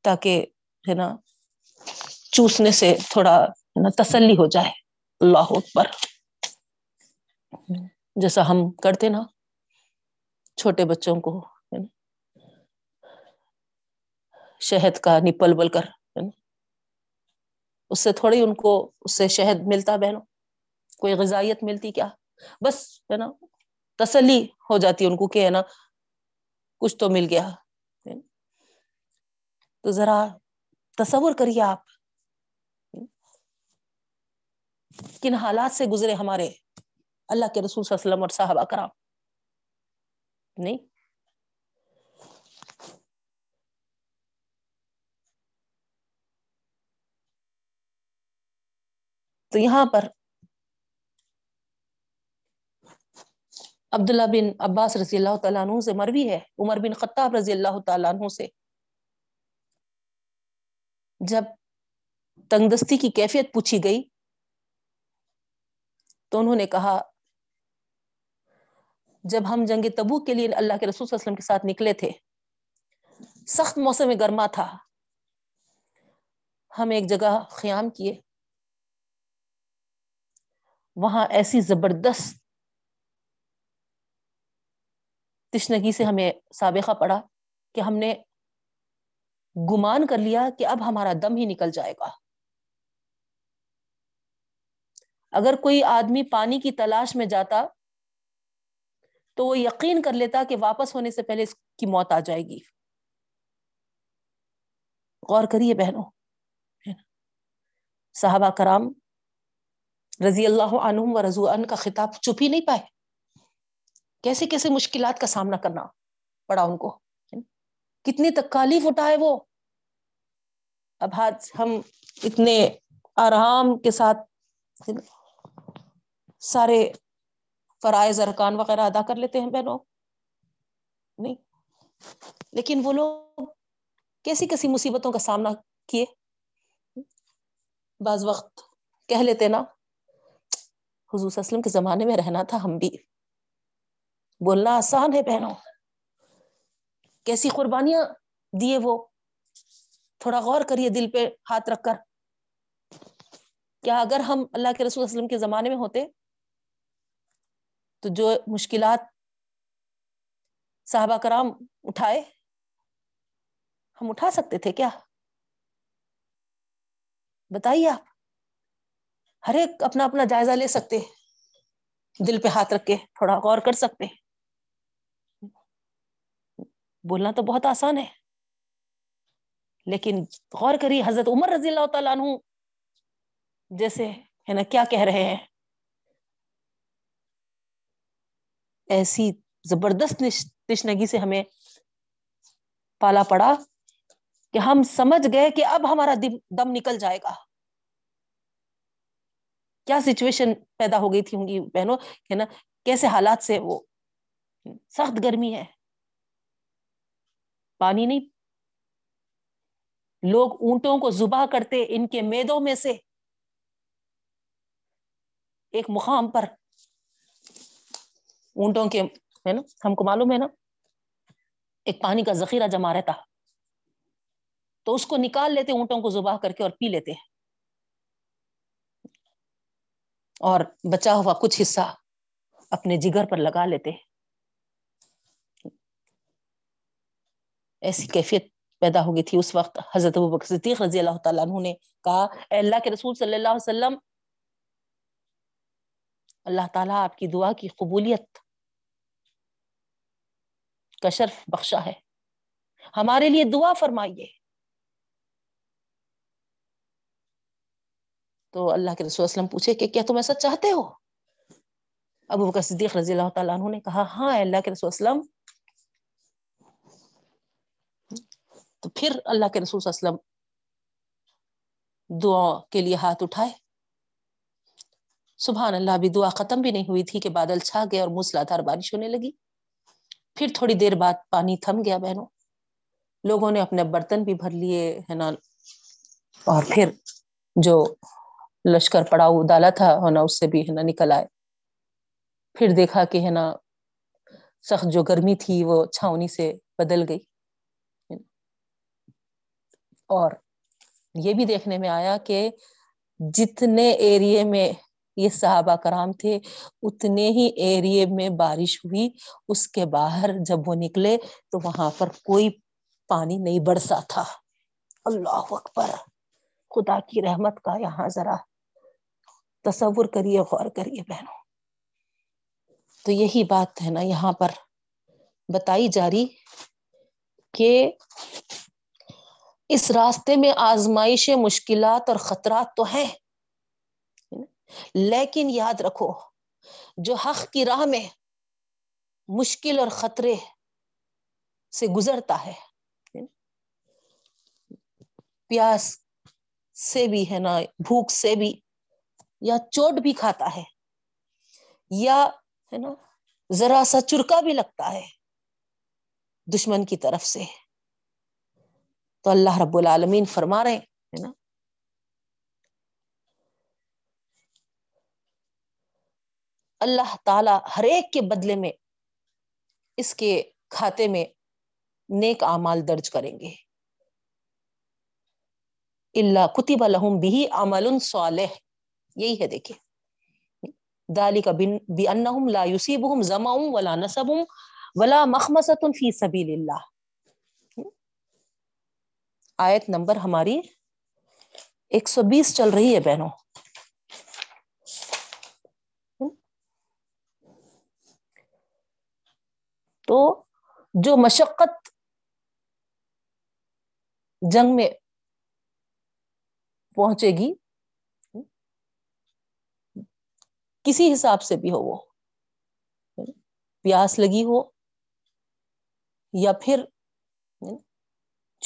تاکہ ہے نا چوسنے سے تھوڑا نا تسلی ہو جائے. اللہ اکبر. جیسا ہم کرتے نا چھوٹے بچوں کو شہد کا نپل بل کر اس سے تھوڑی ان کو اس سے شہد ملتا بہنوں, کوئی غذائیت ملتی کیا, بس ہے نا تسلی ہو جاتی ان کو کہ ہے نا کچھ تو مل گیا. تو ذرا تصور کریے آپ کن حالات سے گزرے ہمارے اللہ کے رسول صلی اللہ علیہ وسلم اور صحابہ کرام. نہیں تو یہاں پر عبداللہ بن عباس رضی اللہ تعالیٰ عنہ سے مروی ہے عمر بن خطاب رضی اللہ تعالیٰ عنہ سے, جب تنگدستی کی کیفیت پوچھی گئی تو انہوں نے کہا جب ہم جنگ تبوک کے لیے اللہ کے رسول صلی اللہ علیہ وسلم کے ساتھ نکلے تھے, سخت موسم گرما تھا, ہم ایک جگہ خیام کیے, وہاں ایسی زبردست تشنگی سے ہمیں سابقہ پڑا کہ ہم نے گمان کر لیا کہ اب ہمارا دم ہی نکل جائے گا. اگر کوئی آدمی پانی کی تلاش میں جاتا تو وہ یقین کر لیتا کہ واپس ہونے سے پہلے اس کی موت آ جائے گی. غور کریے بہنوں, صحابہ کرام رضی اللہ عنہم و رضو عنہ کا خطاب چپ ہی نہیں پائے, کیسے کیسے مشکلات کا سامنا کرنا پڑا ان کو, کتنی تکالیف اٹھائے وہ. اب آج ہم اتنے آرام کے ساتھ سارے فرائض ارکان وغیرہ ادا کر لیتے ہیں بہنوں, نہیں, لیکن وہ لوگ کیسی کیسی مصیبتوں کا سامنا کیے. بعض وقت کہہ لیتے نا حضور صلی اللہ علیہ وسلم کے زمانے میں رہنا تھا ہم بھی, بولنا آسان ہے بہنوں. کیسی قربانیاں دیے وہ, تھوڑا غور کریے دل پہ ہاتھ رکھ کر. کیا اگر ہم اللہ کے رسول صلی اللہ علیہ وسلم کے زمانے میں ہوتے تو جو مشکلات صحابہ کرام اٹھائے ہم اٹھا سکتے تھے کیا؟ بتائیے آپ. ہر ایک اپنا اپنا جائزہ لے سکتے, دل پہ ہاتھ رکھ کے تھوڑا غور کر سکتے. بولنا تو بہت آسان ہے لیکن غور کریے حضرت عمر رضی اللہ تعالیٰ عنہ جیسے ہے نا کیا کہہ رہے ہیں. ایسی زبردست تشنگی سے ہمیں پالا پڑا کہ ہم سمجھ گئے کہ اب ہمارا دم نکل جائے گا. کیا سچویشن پیدا ہو گئی تھی ہوں گی بہنوں, ہے نا, کیسے حالات سے وہ. سخت گرمی ہے, پانی نہیں, لوگ اونٹوں کو ذبح کرتے ان کے میدوں میں سے. ایک مقام پر اونٹوں کے ہے نا, ہم کو معلوم ہے نا, ایک پانی کا ذخیرہ جمع رہتا تو اس کو نکال لیتے, اونٹوں کو ذبح کر کے اور پی لیتے ہیں, اور بچا ہوا کچھ حصہ اپنے جگر پر لگا لیتے. ایسی کیفیت پیدا ہو گئی تھی اس وقت. حضرت ابوبکر صدیق رضی اللہ تعالیٰ عنہ نے کہا اے اللہ کے رسول صلی اللہ علیہ وسلم, اللہ تعالیٰ آپ کی دعا کی قبولیت کا شرف بخشا ہے, ہمارے لیے دعا فرمائیے. تو اللہ کے رسول صلی اللہ علیہ وسلم پوچھے کہ کیا تم ایسا چاہتے ہو؟ ابو بکر صدیق رضی اللہ تعالیٰ عنہ نے کہا ہاں اے اللہ کے رسول صلی اللہ علیہ وسلم. تو پھر اللہ کے رسول صلی اللہ علیہ وسلم دعا کے لیے ہاتھ اٹھائے. سبحان اللہ, ابھی دعا ختم بھی نہیں ہوئی تھی کہ بادل چھا گئے اور موسلادھار بارش ہونے لگی. پھر تھوڑی دیر بعد پانی تھم گیا بہنوں, لوگوں نے اپنے برتن بھی بھر لیے ہے نا، اور پھر جو لشکر پڑاؤ ڈالا تھا ہے نا اس سے بھی ہے نا نکل آئے. پھر دیکھا کہ ہے نا سخت جو گرمی تھی وہ چھاؤنی سے بدل گئی، اور یہ بھی دیکھنے میں آیا کہ جتنے ایریے میں یہ صحابہ کرام تھے اتنے ہی ایریے میں بارش ہوئی. اس کے باہر جب وہ نکلے تو وہاں پر کوئی پانی نہیں برسا تھا. اللہ اکبر، خدا کی رحمت کا یہاں ذرا تصور کریے، غور کریے بہنوں. تو یہی بات ہے نا یہاں پر بتائی جا رہی کہ اس راستے میں آزمائشیں، مشکلات اور خطرات تو ہیں، لیکن یاد رکھو جو حق کی راہ میں مشکل اور خطرے سے گزرتا ہے، پیاس سے بھی ہے نا، بھوک سے بھی، یا چوٹ بھی کھاتا ہے، یا ہے نا ذرا سا چرکا بھی لگتا ہے دشمن کی طرف سے، تو اللہ رب العالمین فرما رہے ہیں نا اللہ تعالی ہر ایک کے بدلے میں اس کے کھاتے میں نیک اعمال درج کریں گے. الا کتب لہم بہ عمل صالح، یہی ہے دیکھیں، ذالک بانہم لا یصیبہم ظمأ ولا نصب ولا مخمصۃ فی سبیل اللہ. آیت نمبر ہماری ایک سو بیس چل رہی ہے بہنوں. تو جو مشقت جنگ میں پہنچے گی کسی حساب سے بھی ہو، وہ پیاس لگی ہو یا پھر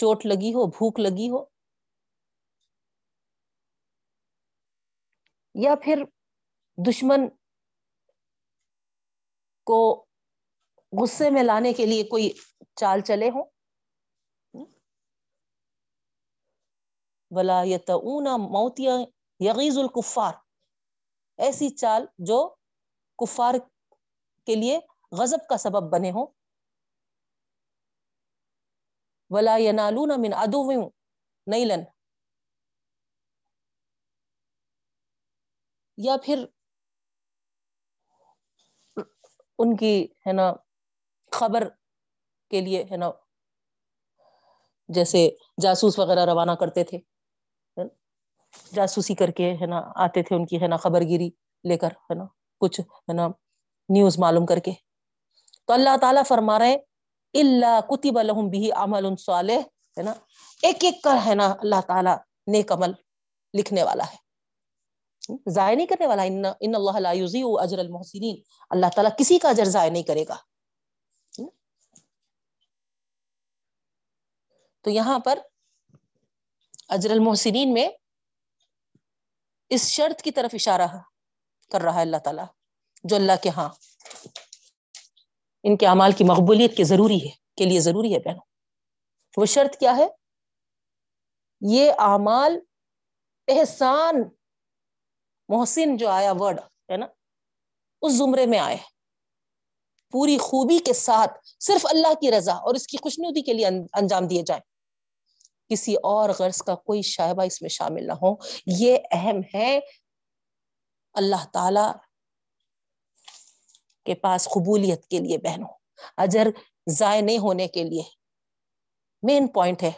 چوٹ لگی ہو، بھوک لگی ہو، یا پھر دشمن کو غصے میں لانے کے لیے کوئی چال چلے ہوں. وَلَا يَتَعُونَ مَوْتِيَ يَغِيزُ الْكُفَّارِ، ایسی چال جو کفار کے لیے غضب کا سبب بنے ہوں. وَلَا يَنَالُونَ مِنْ عَدُوٍ نَيْلًا، یا پھر ان کی ہے نا خبر کے لیے ہے نا جیسے جاسوس وغیرہ روانہ کرتے تھے، جاسوسی کر کے ہے نا آتے تھے، ان کی ہے نا خبر گیری لے کر ہے نا کچھ ہے نا نیوز معلوم کر کے. تو اللہ تعالیٰ فرما رہے الا کتب لہم بہ عمل صالح، ہے نا ایک ایک کا ہے نا اللہ تعالیٰ نیک عمل لکھنے والا ہے، ضائع نہیں کرنے والا. ان اللہ لا یضیع اجر المحسنین، اللہ تعالیٰ کسی کا اجر ضائع نہیں کرے گا. تو یہاں پر اجر المحسنین میں اس شرط کی طرف اشارہ کر رہا ہے اللہ تعالیٰ جو اللہ کے ہاں ان کے اعمال کی مقبولیت کے ضروری ہے کے لیے ضروری ہے بہنوں. وہ شرط کیا ہے؟ یہ اعمال احسان، محسن جو آیا ورڈ ہے نا اس زمرے میں آئے، پوری خوبی کے ساتھ صرف اللہ کی رضا اور اس کی خوشنودی کے لیے انجام دیے جائیں، کسی اور غرض کا کوئی شائبہ اس میں شامل نہ ہو. یہ اہم ہے اللہ تعالی کے پاس قبولیت کے لیے بہنوں، اجر ضائع نہیں ہونے کے لیے مین پوائنٹ ہے.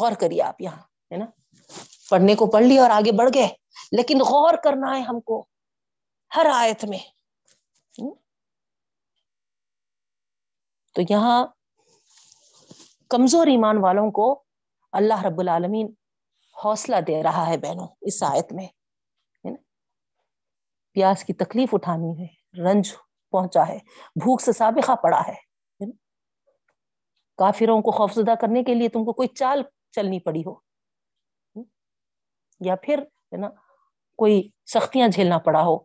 غور کریے آپ، یہاں ہے نا پڑھنے کو پڑھ لیا اور آگے بڑھ گئے، لیکن غور کرنا ہے ہم کو ہر آیت میں. تو یہاں کمزور ایمان والوں کو اللہ رب العالمین حوصلہ دے رہا ہے بہنوں اس آیت میں. پیاس کی تکلیف اٹھانی ہے، رنج پہنچا ہے، بھوک سے سابقہ پڑا ہے، کافروں کو خوفزدہ کرنے کے لیے تم کو کوئی چال چلنی پڑی ہو، یا پھر ہے نا کوئی سختیاں جھیلنا پڑا ہو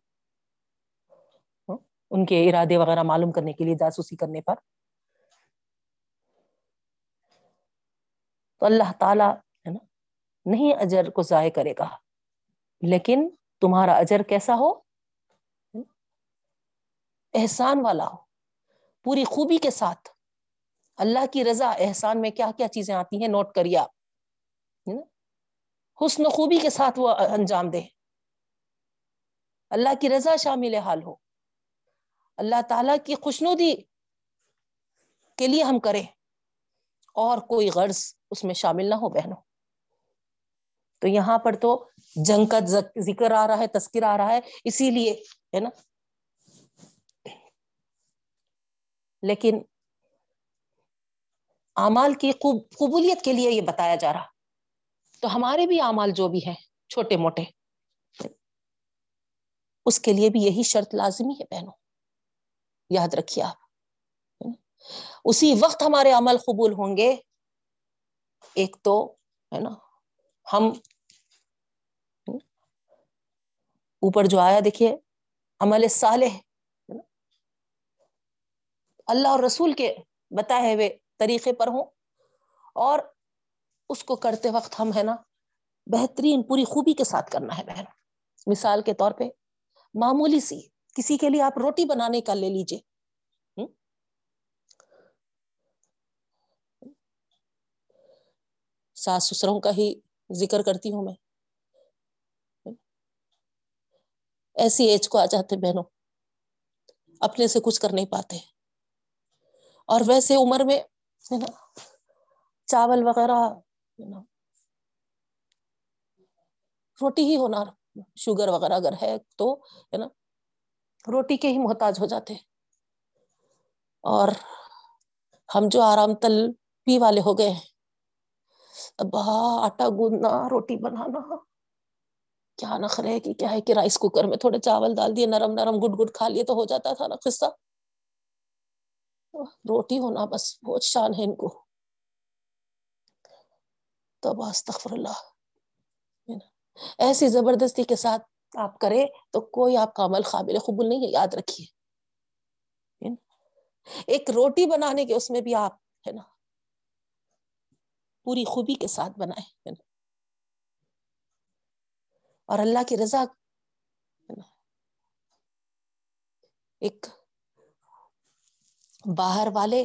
ان کے ارادے وغیرہ معلوم کرنے کے لیے جاسوسی کرنے پر. تو اللہ تعالیٰ ہے نا نہیں اجر کو ضائع کرے گا، لیکن تمہارا اجر کیسا ہو؟ احسان والا ہو، پوری خوبی کے ساتھ. اللہ کی رضا احسان میں کیا کیا چیزیں آتی ہیں نوٹ کریے آپ، حسن و خوبی کے ساتھ وہ انجام دے، اللہ کی رضا شامل حال ہو، اللہ تعالیٰ کی خوشنودی کے لیے ہم کریں، اور کوئی غرض اس میں شامل نہ ہو بہنوں. تو یہاں پر تو جنگ کا ذکر آ رہا ہے، تذکر آ رہا ہے، اسی لیے ہے نا. لیکن اعمال کی قبولیت کے لیے یہ بتایا جا رہا. تو ہمارے بھی اعمال جو بھی ہیں چھوٹے موٹے، اس کے لیے بھی یہی شرط لازمی ہے بہنوں، یاد رکھیے آپ. اسی وقت ہمارے عمل قبول ہوں گے، ایک تو ہے نا ہم اوپر جو آیا دیکھیے عمل صالح، اللہ اور رسول کے بتائے ہوئے طریقے پر ہوں، اور اس کو کرتے وقت ہم ہے نا بہترین پوری خوبی کے ساتھ کرنا ہے بہن. مثال کے طور پہ معمولی سی کسی کے لیے آپ روٹی بنانے کا لے لیجئے، ساس سسروں کا ہی ذکر کرتی ہوں میں، ایسی ایج کو آ جاتے بہنوں اپنے سے کچھ کر نہیں پاتے، اور ویسے عمر میں چاول وغیرہ روٹی ہی ہونا، شوگر وغیرہ اگر ہے تو ہے نا روٹی کے ہی محتاج ہو جاتے ہیں، اور ہم جو آرام تل پی والے ہو گئے ہیں، ابا آٹا گوندنا، روٹی بنانا، کیا نخرے کی کیا ہے کہ رائس کوکر میں تھوڑے چاول ڈال دیے، نرم نرم گٹ گٹ کھا لیے تو ہو جاتا تھا نا قصہ. روٹی ہونا بس بہت شان ہے ان کو، تو استغفر اللہ. ایسی زبردستی کے ساتھ آپ کریں تو کوئی آپ کا عمل قابل قبول نہیں ہے، یاد رکھیے. ایک روٹی بنانے کے اس میں بھی آپ ہے نا پوری خوبی کے ساتھ بنائیں، اور اللہ کی رضا ایک باہر والے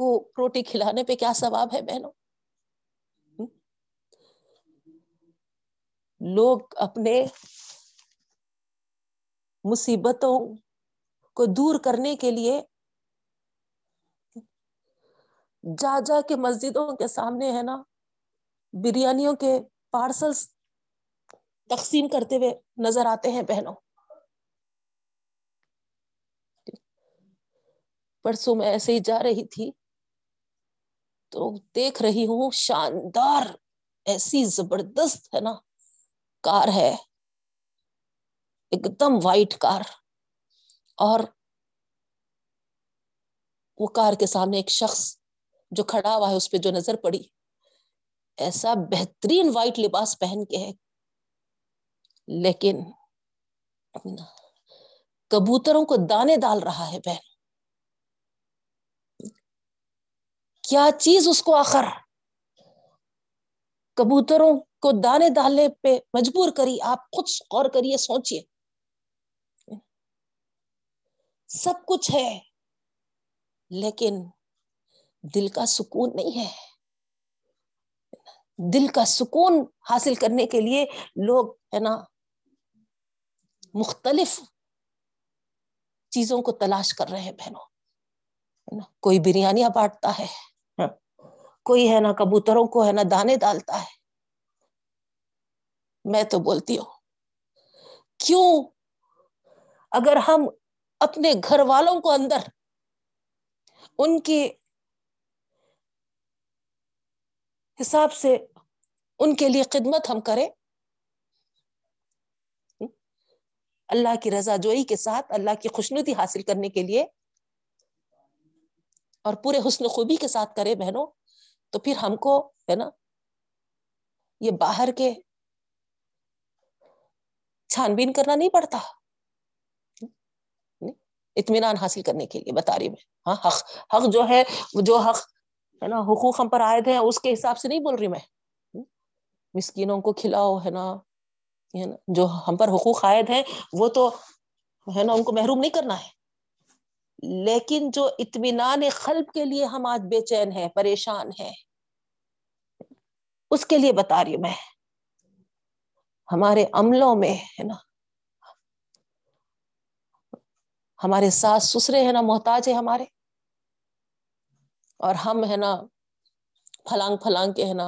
کو روٹی کھلانے پہ کیا ثواب ہے بہنوں. لوگ اپنے مصیبتوں کو دور کرنے کے لیے جا جا کے مسجدوں کے سامنے ہے نا بریانیوں کے پارسلز تقسیم کرتے ہوئے نظر آتے ہیں بہنوں. پرسوں میں ایسے ہی جا رہی تھی تو دیکھ رہی ہوں شاندار ایسی زبردست ہے نا کار ہے، ایک دم وائٹ کار، اور وہ کار کے سامنے ایک شخص جو کھڑا ہوا ہے اس پہ جو نظر پڑی، ایسا بہترین وائٹ لباس پہن کے ہے، لیکن کبوتروں کو دانے ڈال رہا ہے بہن. کیا چیز اس کو آخر کبوتروں کو دانے ڈالنے پہ مجبور کری؟ آپ خود غور کریے، سوچئے. سب کچھ ہے لیکن دل کا سکون نہیں ہے. دل کا سکون حاصل کرنے کے لیے لوگ ہے نا مختلف چیزوں کو تلاش کر رہے ہیں بہنوں. کوئی بریانیاں بانٹتا ہے، کوئی ہے نا کبوتروں کو ہے نا دانے ڈالتا ہے. میں تو بولتی ہوں کیوں اگر ہم اپنے گھر والوں کو اندر ان کی حساب سے ان کے لیے خدمت ہم کریں، اللہ کی رضا جوئی کے ساتھ، اللہ کی خوشنودی حاصل کرنے کے لیے اور پورے حسن خوبی کے ساتھ کریں بہنوں، تو پھر ہم کو ہے نا یہ باہر کے چھان بین کرنا نہیں پڑتا. اطمینان حاصل کرنے کے لیے بتا رہی میں. ہاں حق حق جو ہے، جو حق ہے نا, حقوق ہم پر عائد ہیں, اس کے حساب سے نہیں بول رہی میں. مسکینوں کو کھلاؤ, ہے نا, جو ہم پر حقوق عائد ہیں وہ تو ہے نا ان کو محروم نہیں کرنا ہے, لیکن جو اطمینان قلب کے لیے ہم آج بے چین ہیں, پریشان ہیں, اس کے لیے بتا رہی ہوں میں. ہمارے عملوں میں ہے نا, ہمارے ساس سسرے ہے نا محتاج ہے ہمارے, اور ہم ہے نا پھلانگ پھلانگ کے ہے نا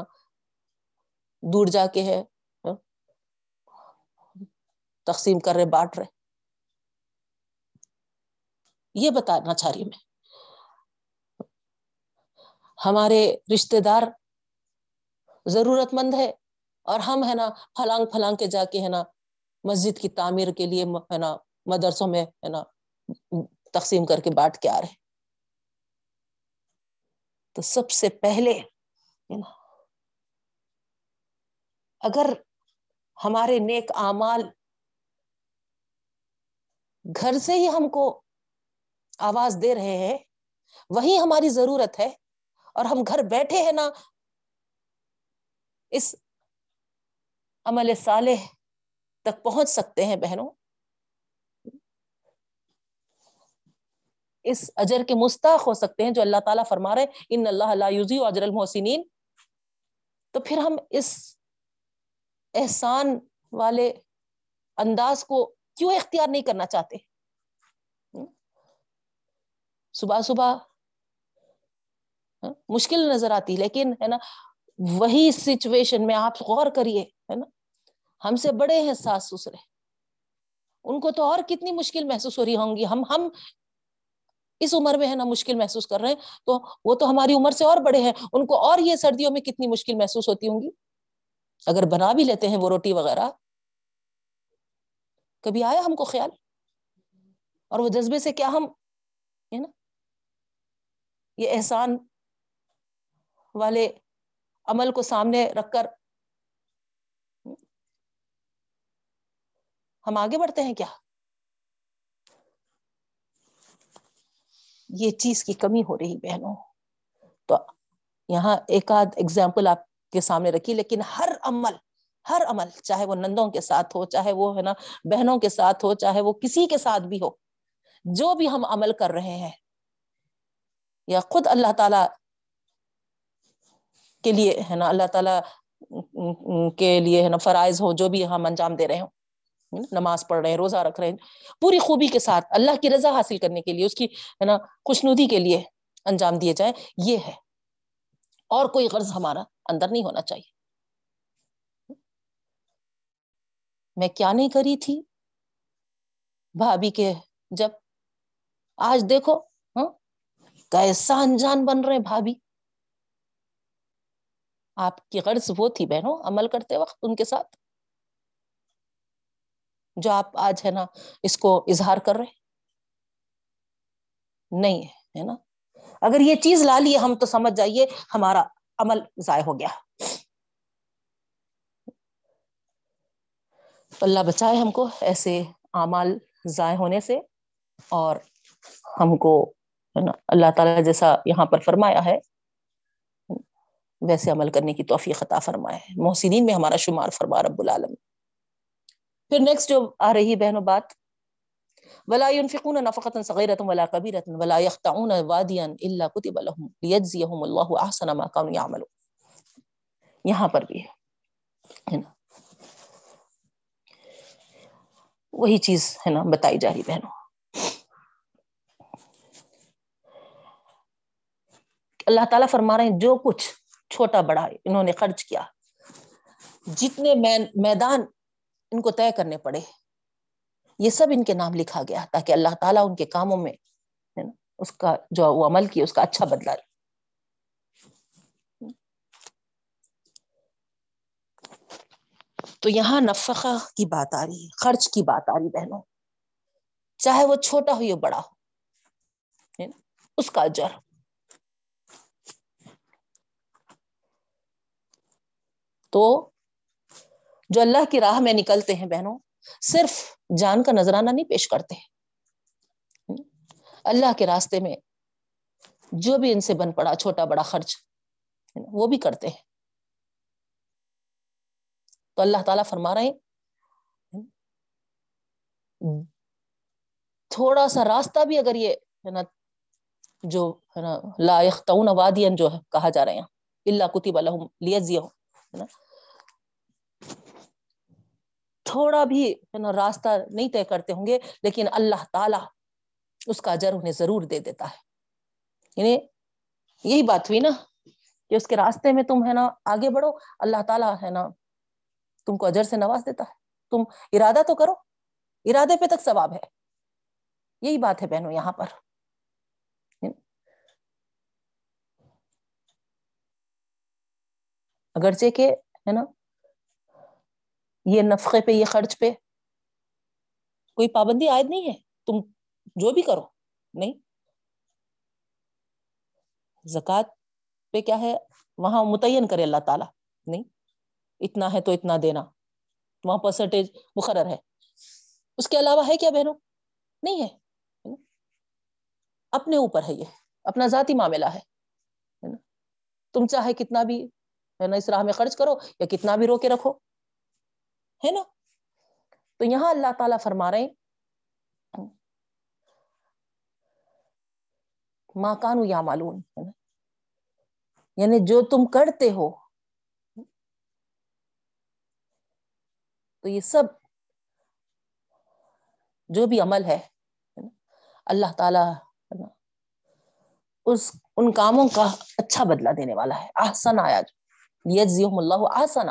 دور جا کے ہے تقسیم کر رہے, بانٹ رہے. یہ بتانا چاہ رہی میں. ہمارے رشتے دار ضرورت مند ہے اور ہم ہے نا پھلانگ پھلانگ کے جا کے ہے نا مسجد کی تعمیر کے لیے ہے نا مدرسوں میں ہے نا تقسیم کر کے بانٹ کے آ رہے. تو سب سے پہلے اگر ہمارے نیک اعمال گھر سے ہی ہم کو آواز دے رہے ہیں, وہی ہماری ضرورت ہے, اور ہم گھر بیٹھے ہیں نا اس عمل صالح تک پہنچ سکتے ہیں. بہنوں, اس اجر کے مستحق ہو سکتے ہیں جو اللہ تعالیٰ فرما رہے ان اللہ لا یضیع اجر المحسنین. تو پھر ہم اس احسان والے انداز کو کیوں اختیار نہیں کرنا چاہتے؟ صبح صبح مشکل نظر آتی, لیکن ہے نا وہی سچویشن میں آپ غور کریے, ہے نا ہم سے بڑے ہیں ساس سسرے, ان کو تو اور کتنی مشکل محسوس ہو رہی ہوں گی. ہم ہم اس عمر میں ہے نا مشکل محسوس کر رہے ہیں, تو وہ تو ہماری عمر سے اور بڑے ہیں, ان کو اور یہ سردیوں میں کتنی مشکل محسوس ہوتی ہوں گی. اگر بنا بھی لیتے ہیں وہ روٹی وغیرہ, کبھی آیا ہم کو خیال؟ اور وہ جذبے سے کیا ہم ہے نا یہ احسان والے عمل کو سامنے رکھ کر ہم آگے بڑھتے ہیں کیا؟ یہ چیز کی کمی ہو رہی بہنوں. تو یہاں ایک آدھ ایگزامپل آپ کے سامنے رکھی, لیکن ہر عمل ہر عمل چاہے وہ نندوں کے ساتھ ہو, چاہے وہ ہے نا بہنوں کے ساتھ ہو, چاہے وہ کسی کے ساتھ بھی ہو, جو بھی ہم عمل کر رہے ہیں یا خود اللہ تعالی کے لیے ہے نا اللہ تعالی کے لیے ہے نا فرائض ہو, جو بھی ہم انجام دے رہے ہوں, نماز پڑھ رہے ہیں, روزہ رکھ رہے ہیں, پوری خوبی کے ساتھ اللہ کی رضا حاصل کرنے کے لیے, اس کی ہے نا خوشنودی کے لیے انجام دیے جائیں, یہ ہے. اور کوئی غرض ہمارا اندر نہیں ہونا چاہیے. میں کیا نہیں کری تھی بھابھی کے جب, آج دیکھو ہاں کیسا انجان بن رہے بھابھی. آپ کی غرض وہ تھی بہنوں عمل کرتے وقت ان کے ساتھ, جو آپ آج ہے نا اس کو اظہار کر رہے نہیں ہے نا. اگر یہ چیز لا لیے ہم تو سمجھ جائیے ہمارا عمل ضائع ہو گیا. اللہ بچائے ہم کو ایسے اعمال ضائع ہونے سے, اور ہم کو اللہ تعالیٰ جیسا یہاں پر فرمایا ہے ویسے عمل کرنے کی توفیق عطا فرمائے, محسنین میں ہمارا شمار فرما رب العالمین. پھر نیکسٹ جو آ رہی بہنوں بات, ولا ينفقون نفقة صغيرة ولا كبيرة ولا يقطعون واديا الا كتب لهم ليجزيهم الله احسن ما كانوا يعملون. یہاں پر بھی ہے نا وہی چیز ہے نا بتائی جا رہی بہنوں. اللہ تعالیٰ فرما رہے ہیں جو کچھ چھوٹا بڑا انہوں نے خرچ کیا, جتنے میدان ان کو طے کرنے پڑے, یہ سب ان کے نام لکھا گیا, تاکہ اللہ تعالیٰ ان کے کاموں میں ہے نا اس کا جو وہ عمل کیا اس کا اچھا بدلہ لے. تو یہاں نفقہ کی بات آ رہی ہے, خرچ کی بات آ رہی بہنوں, چاہے وہ چھوٹا ہو یا بڑا ہو, اس کا اجر. تو جو اللہ کی راہ میں نکلتے ہیں بہنوں, صرف جان کا نذرانہ نہیں پیش کرتے, اللہ کے راستے میں جو بھی ان سے بن پڑا چھوٹا بڑا خرچ وہ بھی کرتے ہیں. تو اللہ تعالیٰ فرما رہے ہیں تھوڑا سا راستہ بھی اگر یہ ہے نا جو ہے نا لا یخطئون وادیا جو ہے کہا جا رہا ہے یہاں الا کتب لہم لیجزیہم ہے نا, تھوڑا بھی ہے نا راستہ نہیں طے کرتے ہوں گے لیکن اللہ تعالیٰ اس کا اجر انہیں ضرور دے دیتا ہے. یعنی یہی بات ہوئی نا کہ اس کے راستے میں تم ہے نا آگے بڑھو, اللہ تعالیٰ ہے نا تم کو اجر سے نواز دیتا ہے. تم ارادہ تو کرو, ارادے پہ تک ثواب ہے. یہی بات ہے بہنوں یہاں پر. اگرچہ کہ ہے نا یہ نفقے پہ یہ خرچ پہ کوئی پابندی عائد نہیں ہے, تم جو بھی کرو نہیں. زکوٰۃ پہ کیا ہے وہاں متعین کرے اللہ تعالیٰ, نہیں اتنا ہے تو اتنا دینا, وہاں پرسنٹیج مقرر ہے. اس کے علاوہ ہے کیا بہنوں؟ نہیں ہے. اپنے اوپر ہے, یہ اپنا ذاتی معاملہ ہے. تم چاہے کتنا بھی ہے نا اس راہ میں خرچ کرو یا کتنا بھی رو کے رکھو, ہے نا. تو یہاں اللہ تعالیٰ فرما رہے ہیں ما کانوا یعملون, یعنی جو تم کرتے ہو تو یہ سب جو بھی عمل ہے اللہ تعالیٰ اس ان کاموں کا اچھا بدلہ دینے والا ہے. احسن آیا لیجزیہم اللہ احسن,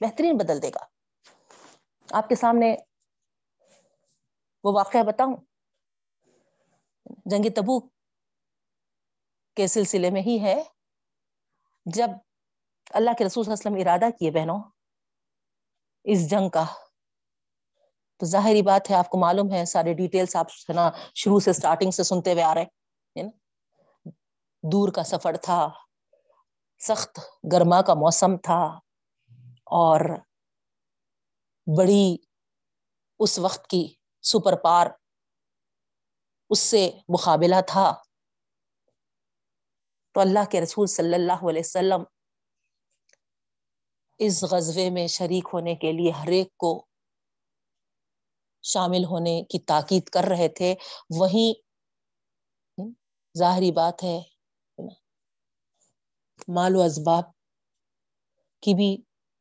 بہترین بدل دے گا. آپ کے سامنے وہ واقعہ بتاؤں جنگ تبوک کے سلسلے میں ہی ہے, جب اللہ کے رسول صلی اللہ علیہ وسلم ارادہ کیے بہنوں اس جنگ کا, تو ظاہری بات ہے آپ کو معلوم ہے سارے ڈیٹیلز آپ ہے نا شروع سے سٹارٹنگ سے سنتے ہوئے آ رہے ہیں. دور کا سفر تھا, سخت گرما کا موسم تھا, اور بڑی اس وقت کی سپر پاور اس سے مقابلہ تھا. تو اللہ کے رسول صلی اللہ علیہ وسلم اس غزوے میں شریک ہونے کے لیے ہر ایک کو شامل ہونے کی تاکید کر رہے تھے. وہیں ظاہری بات ہے مال و اسباب کی بھی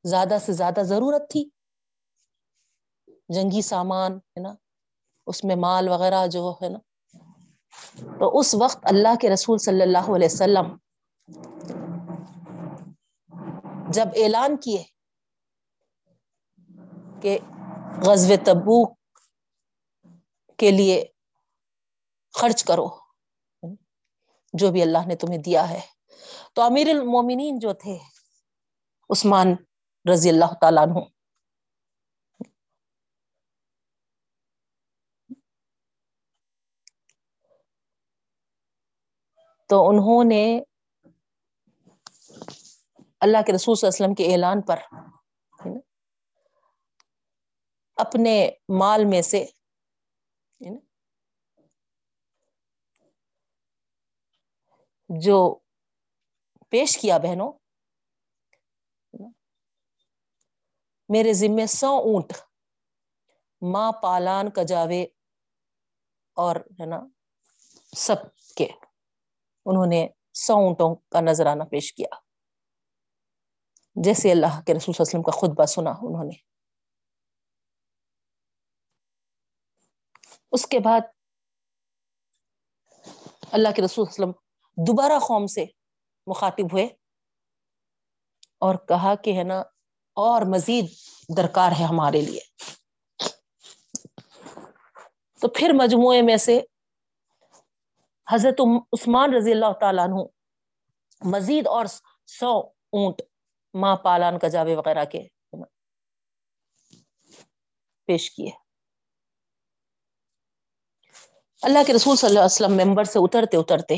زیادہ سے زیادہ ضرورت تھی, جنگی سامان ہے نا اس میں مال وغیرہ جو ہے نا. تو اس وقت اللہ کے رسول صلی اللہ علیہ وسلم جب اعلان کیے کہ غزوہ تبوک کے لیے خرچ کرو جو بھی اللہ نے تمہیں دیا ہے, تو امیر المومنین جو تھے عثمان رضی اللہ تعالیٰ عنہ, تو انہوں نے اللہ کے رسول صلی اللہ علیہ وسلم کے اعلان پر اپنے مال میں سے جو پیش کیا بہنوں میرے ذمے سو اونٹ ماں پالان کجاوے اور ہے نا سب کے, انہوں نے سو اونٹوں کا نذرانہ پیش کیا. جیسے اللہ کے رسول صلی اللہ علیہ وسلم کا خطبہ سنا انہوں نے, اس کے بعد اللہ کے رسول صلی اللہ علیہ وسلم دوبارہ قوم سے مخاطب ہوئے اور کہا کہ ہے نا اور مزید درکار ہے ہمارے لیے. تو پھر مجموعے میں سے حضرت عثمان رضی اللہ تعالیٰ عنہ مزید اور سو اونٹ ماں پالان کجاوے وغیرہ کے پیش کیے. اللہ کے رسول صلی اللہ علیہ وسلم ممبر سے اترتے اترتے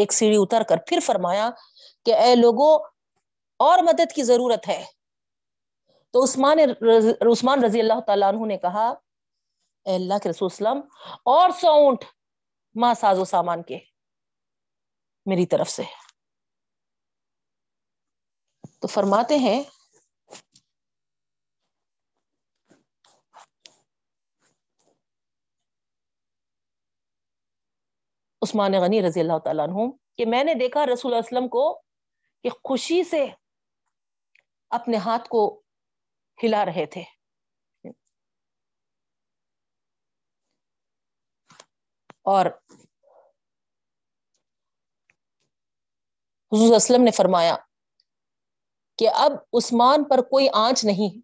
ایک سیڑھی اتر کر پھر فرمایا کہ اے لوگوں اور مدد کی ضرورت ہے. تو عثمان عثمان رضی اللہ تعالیٰ عنہ نے کہا اے اللہ کے رسول صلی اللہ علیہ وسلم اور سو اونٹ ماں ساز و سامان کے میری طرف سے. تو فرماتے ہیں عثمان غنی رضی اللہ تعالیٰ عنہ کہ میں نے دیکھا رسول اللہ علیہ وسلم کو کہ خوشی سے اپنے ہاتھ کو ہلا رہے تھے. اور حضور صلی اللہ علیہ وسلم نے فرمایا کہ اب عثمان پر کوئی آنچ نہیں،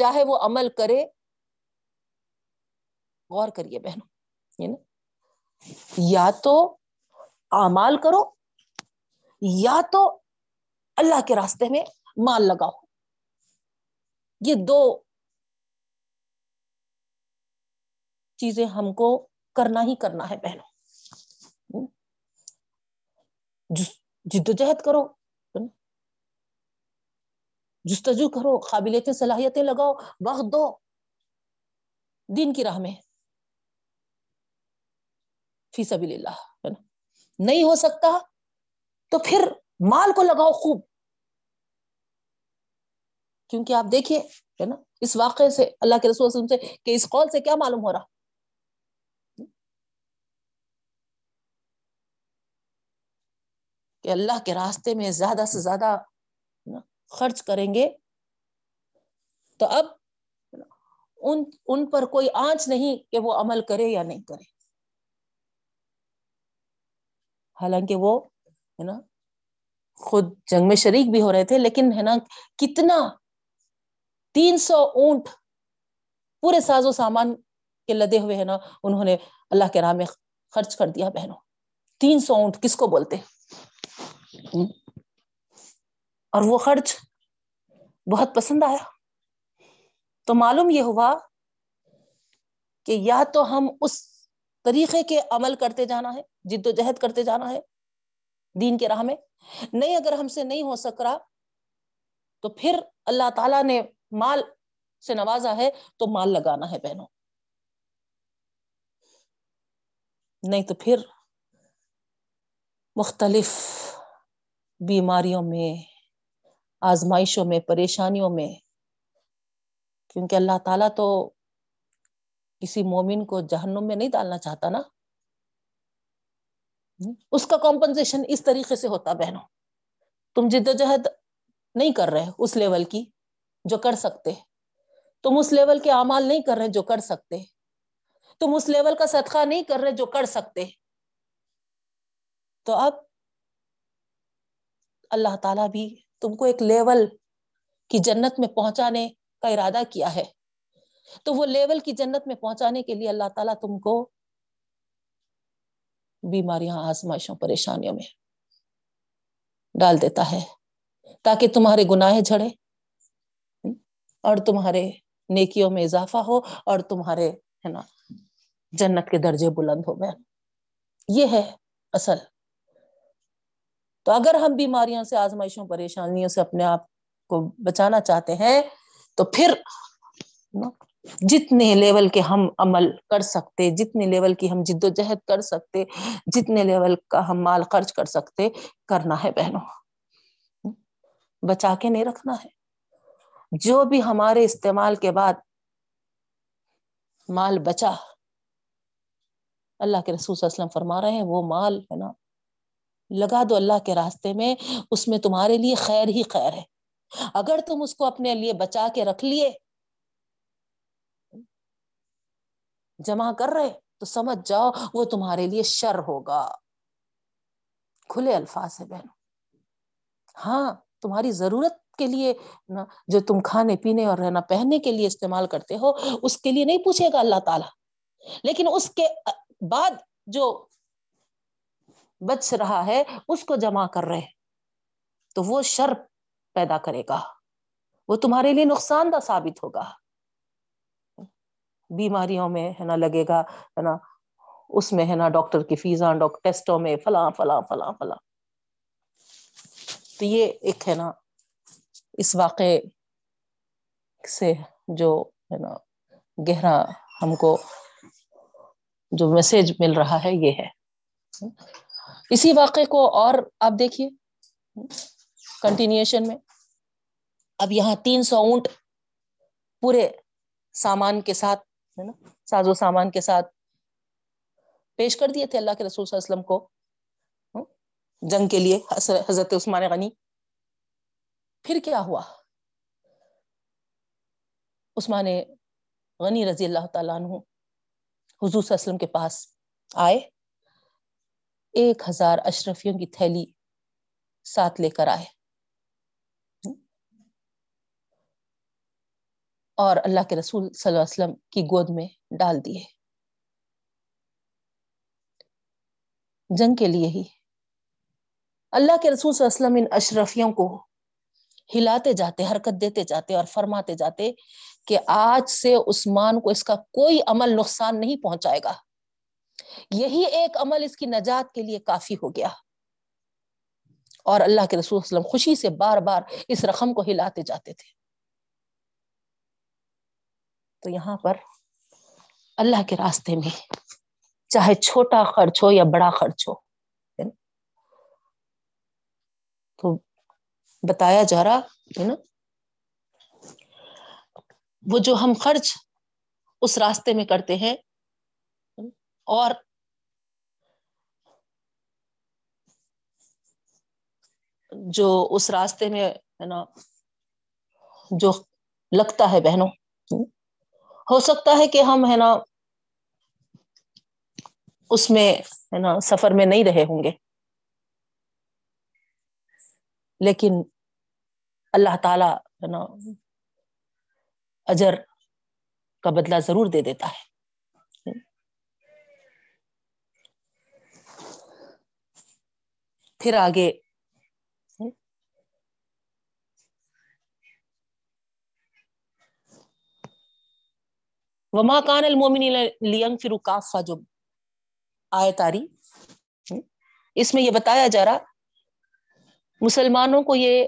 چاہے وہ عمل کرے. غور کریے بہنوں، یا تو اعمال کرو یا تو اللہ کے راستے میں مال لگاؤ، یہ دو چیزیں ہم کو کرنا ہی کرنا ہے بہنوں. جد و جہد کرو، جستجو کرو، قابلیتیں صلاحیتیں لگاؤ، وقت دو دین کی راہ میں فی سبیل اللہ، ہے نا. نہیں ہو سکتا تو پھر مال کو لگاؤ خوب، کیونکہ آپ دیکھیے ہے نا اس واقعے سے، اللہ کے رسول صلی اللہ علیہ وسلم سے کہ اس قول سے کیا معلوم ہو رہا، کہ اللہ کے راستے میں زیادہ سے زیادہ خرچ کریں گے تو اب ان ان پر کوئی آنچ نہیں کہ وہ عمل کرے یا نہیں کرے. حالانکہ وہ ہے نا خود جنگ میں شریک بھی ہو رہے تھے، لیکن ہے نا کتنا تین سو اونٹ پورے ساز و سامان کے لدے ہوئے ہے نا انہوں نے اللہ کے راہ میں خرچ کر دیا بہنوں. تین سو اونٹ کس کو بولتے ہیں؟ اور وہ خرچ بہت پسند آیا. تو معلوم یہ ہوا کہ یا تو ہم اس طریقے کے عمل کرتے جانا ہے، جد و جہد کرتے جانا ہے دین کے راہ میں، نہیں اگر ہم سے نہیں ہو سک رہا تو پھر اللہ تعالیٰ نے مال سے نوازا ہے تو مال لگانا ہے بہنوں، نہیں تو پھر مختلف بیماریوں میں، آزمائشوں میں، پریشانیوں میں. کیونکہ اللہ تعالیٰ تو کسی مومن کو جہنم میں نہیں ڈالنا چاہتا نا، اس کا کمپنسیشن اس طریقے سے ہوتا بہنوں. تم جد و جہد نہیں کر رہے اس لیول کی جو کر سکتے، تم اس لیول کے اعمال نہیں کر رہے جو کر سکتے، تم اس لیول کا صدقہ نہیں کر رہے جو کر سکتے، تو اب اللہ تعالیٰ بھی تم کو ایک لیول کی جنت میں پہنچانے کا ارادہ کیا ہے، تو وہ لیول کی جنت میں پہنچانے کے لیے اللہ تعالیٰ تم کو بیماریاں، آزمائشوں، پریشانیوں میں ڈال دیتا ہے تاکہ تمہارے گناہ جھڑے اور تمہارے نیکیوں میں اضافہ ہو اور تمہارے ہے نا جنت کے درجے بلند ہو گئے. یہ ہے اصل. تو اگر ہم بیماریوں سے، آزمائشوں، پریشانیوں سے اپنے آپ کو بچانا چاہتے ہیں تو پھر جتنے لیول کے ہم عمل کر سکتے، جتنے لیول کی ہم جد و جہد کر سکتے، جتنے لیول کا ہم مال خرچ کر سکتے کرنا ہے بہنوں، بچا کے نہیں رکھنا ہے. جو بھی ہمارے استعمال کے بعد مال بچا، اللہ کے رسول صلی اللہ علیہ وسلم فرما رہے ہیں وہ مال ہے نا لگا دو اللہ کے راستے میں، اس میں تمہارے لیے خیر ہی خیر ہے. اگر تم اس کو اپنے لیے بچا کے رکھ لیے، جمع کر رہے، تو سمجھ جاؤ وہ تمہارے لیے شر ہوگا. کھلے الفاظ ہے بہنوں. ہاں تمہاری ضرورت کے لیے نا، جو تم کھانے پینے اور رہنا پہننے کے لیے استعمال کرتے ہو، اس کے لیے نہیں پوچھے گا اللہ تعالی، لیکن اس کے بعد جو بچ رہا ہے اس کو جمع کر رہے تو وہ شر پیدا کرے گا، وہ تمہارے لیے نقصان دہ ثابت ہوگا. بیماریوں میں ہے نا لگے گا، ہے نا اس میں ہے نا ڈاکٹر کی فیساں، ڈاکٹر ٹیسٹوں میں فلاں فلاں فلاں فلاں. تو یہ ایک ہے نا اس واقعے سے جو ہے نا گہرا ہم کو جو میسج مل رہا ہے یہ ہے. اسی واقعے کو اور آپ دیکھیے کنٹینیوشن میں. اب یہاں تین سو اونٹ پورے سامان کے ساتھ ہے نا ساز و سامان کے ساتھ پیش کر دیے تھے اللہ کے رسول صلی اللہ علیہ وسلم کو جنگ کے لیے حضرت عثمان غنی. پھر کیا ہوا؟ عثمان غنی رضی اللہ تعالیٰ عنہ حضور صلی اللہ علیہ وسلم کے پاس آئے, ایک ہزار اشرفیوں کی تھیلی ساتھ لے کر آئے اور اللہ کے رسول صلی اللہ علیہ وسلم کی گود میں ڈال دیے جنگ کے لیے ہی. اللہ کے رسول صلی اللہ علیہ وسلم ان اشرفیوں کو ہلاتے جاتے, حرکت دیتے جاتے اور فرماتے جاتے کہ آج سے عثمان کو اس کا کوئی عمل نقصان نہیں پہنچائے گا, یہی ایک عمل اس کی نجات کے لیے کافی ہو گیا. اور اللہ کے رسول صلی اللہ علیہ وسلم خوشی سے بار بار اس رقم کو ہلاتے جاتے تھے. تو یہاں پر اللہ کے راستے میں چاہے چھوٹا خرچ ہو یا بڑا خرچ ہو, تو بتایا جا رہا ہے نا وہ جو ہم خرچ اس راستے میں کرتے ہیں اور جو اس راستے میں ہے نا جو لگتا ہے بہنوں, ہو سکتا ہے کہ ہم ہے نا اس میں ہے نا سفر میں نہیں رہے ہوں گے, لیکن اللہ تعالیٰ ہے نا اجر کا بدلہ ضرور دے دیتا ہے. پھر آگے وما کان المؤمنین لینفروا کافہ جو آیت آ رہی, اس میں یہ بتایا جا رہا مسلمانوں کو یہ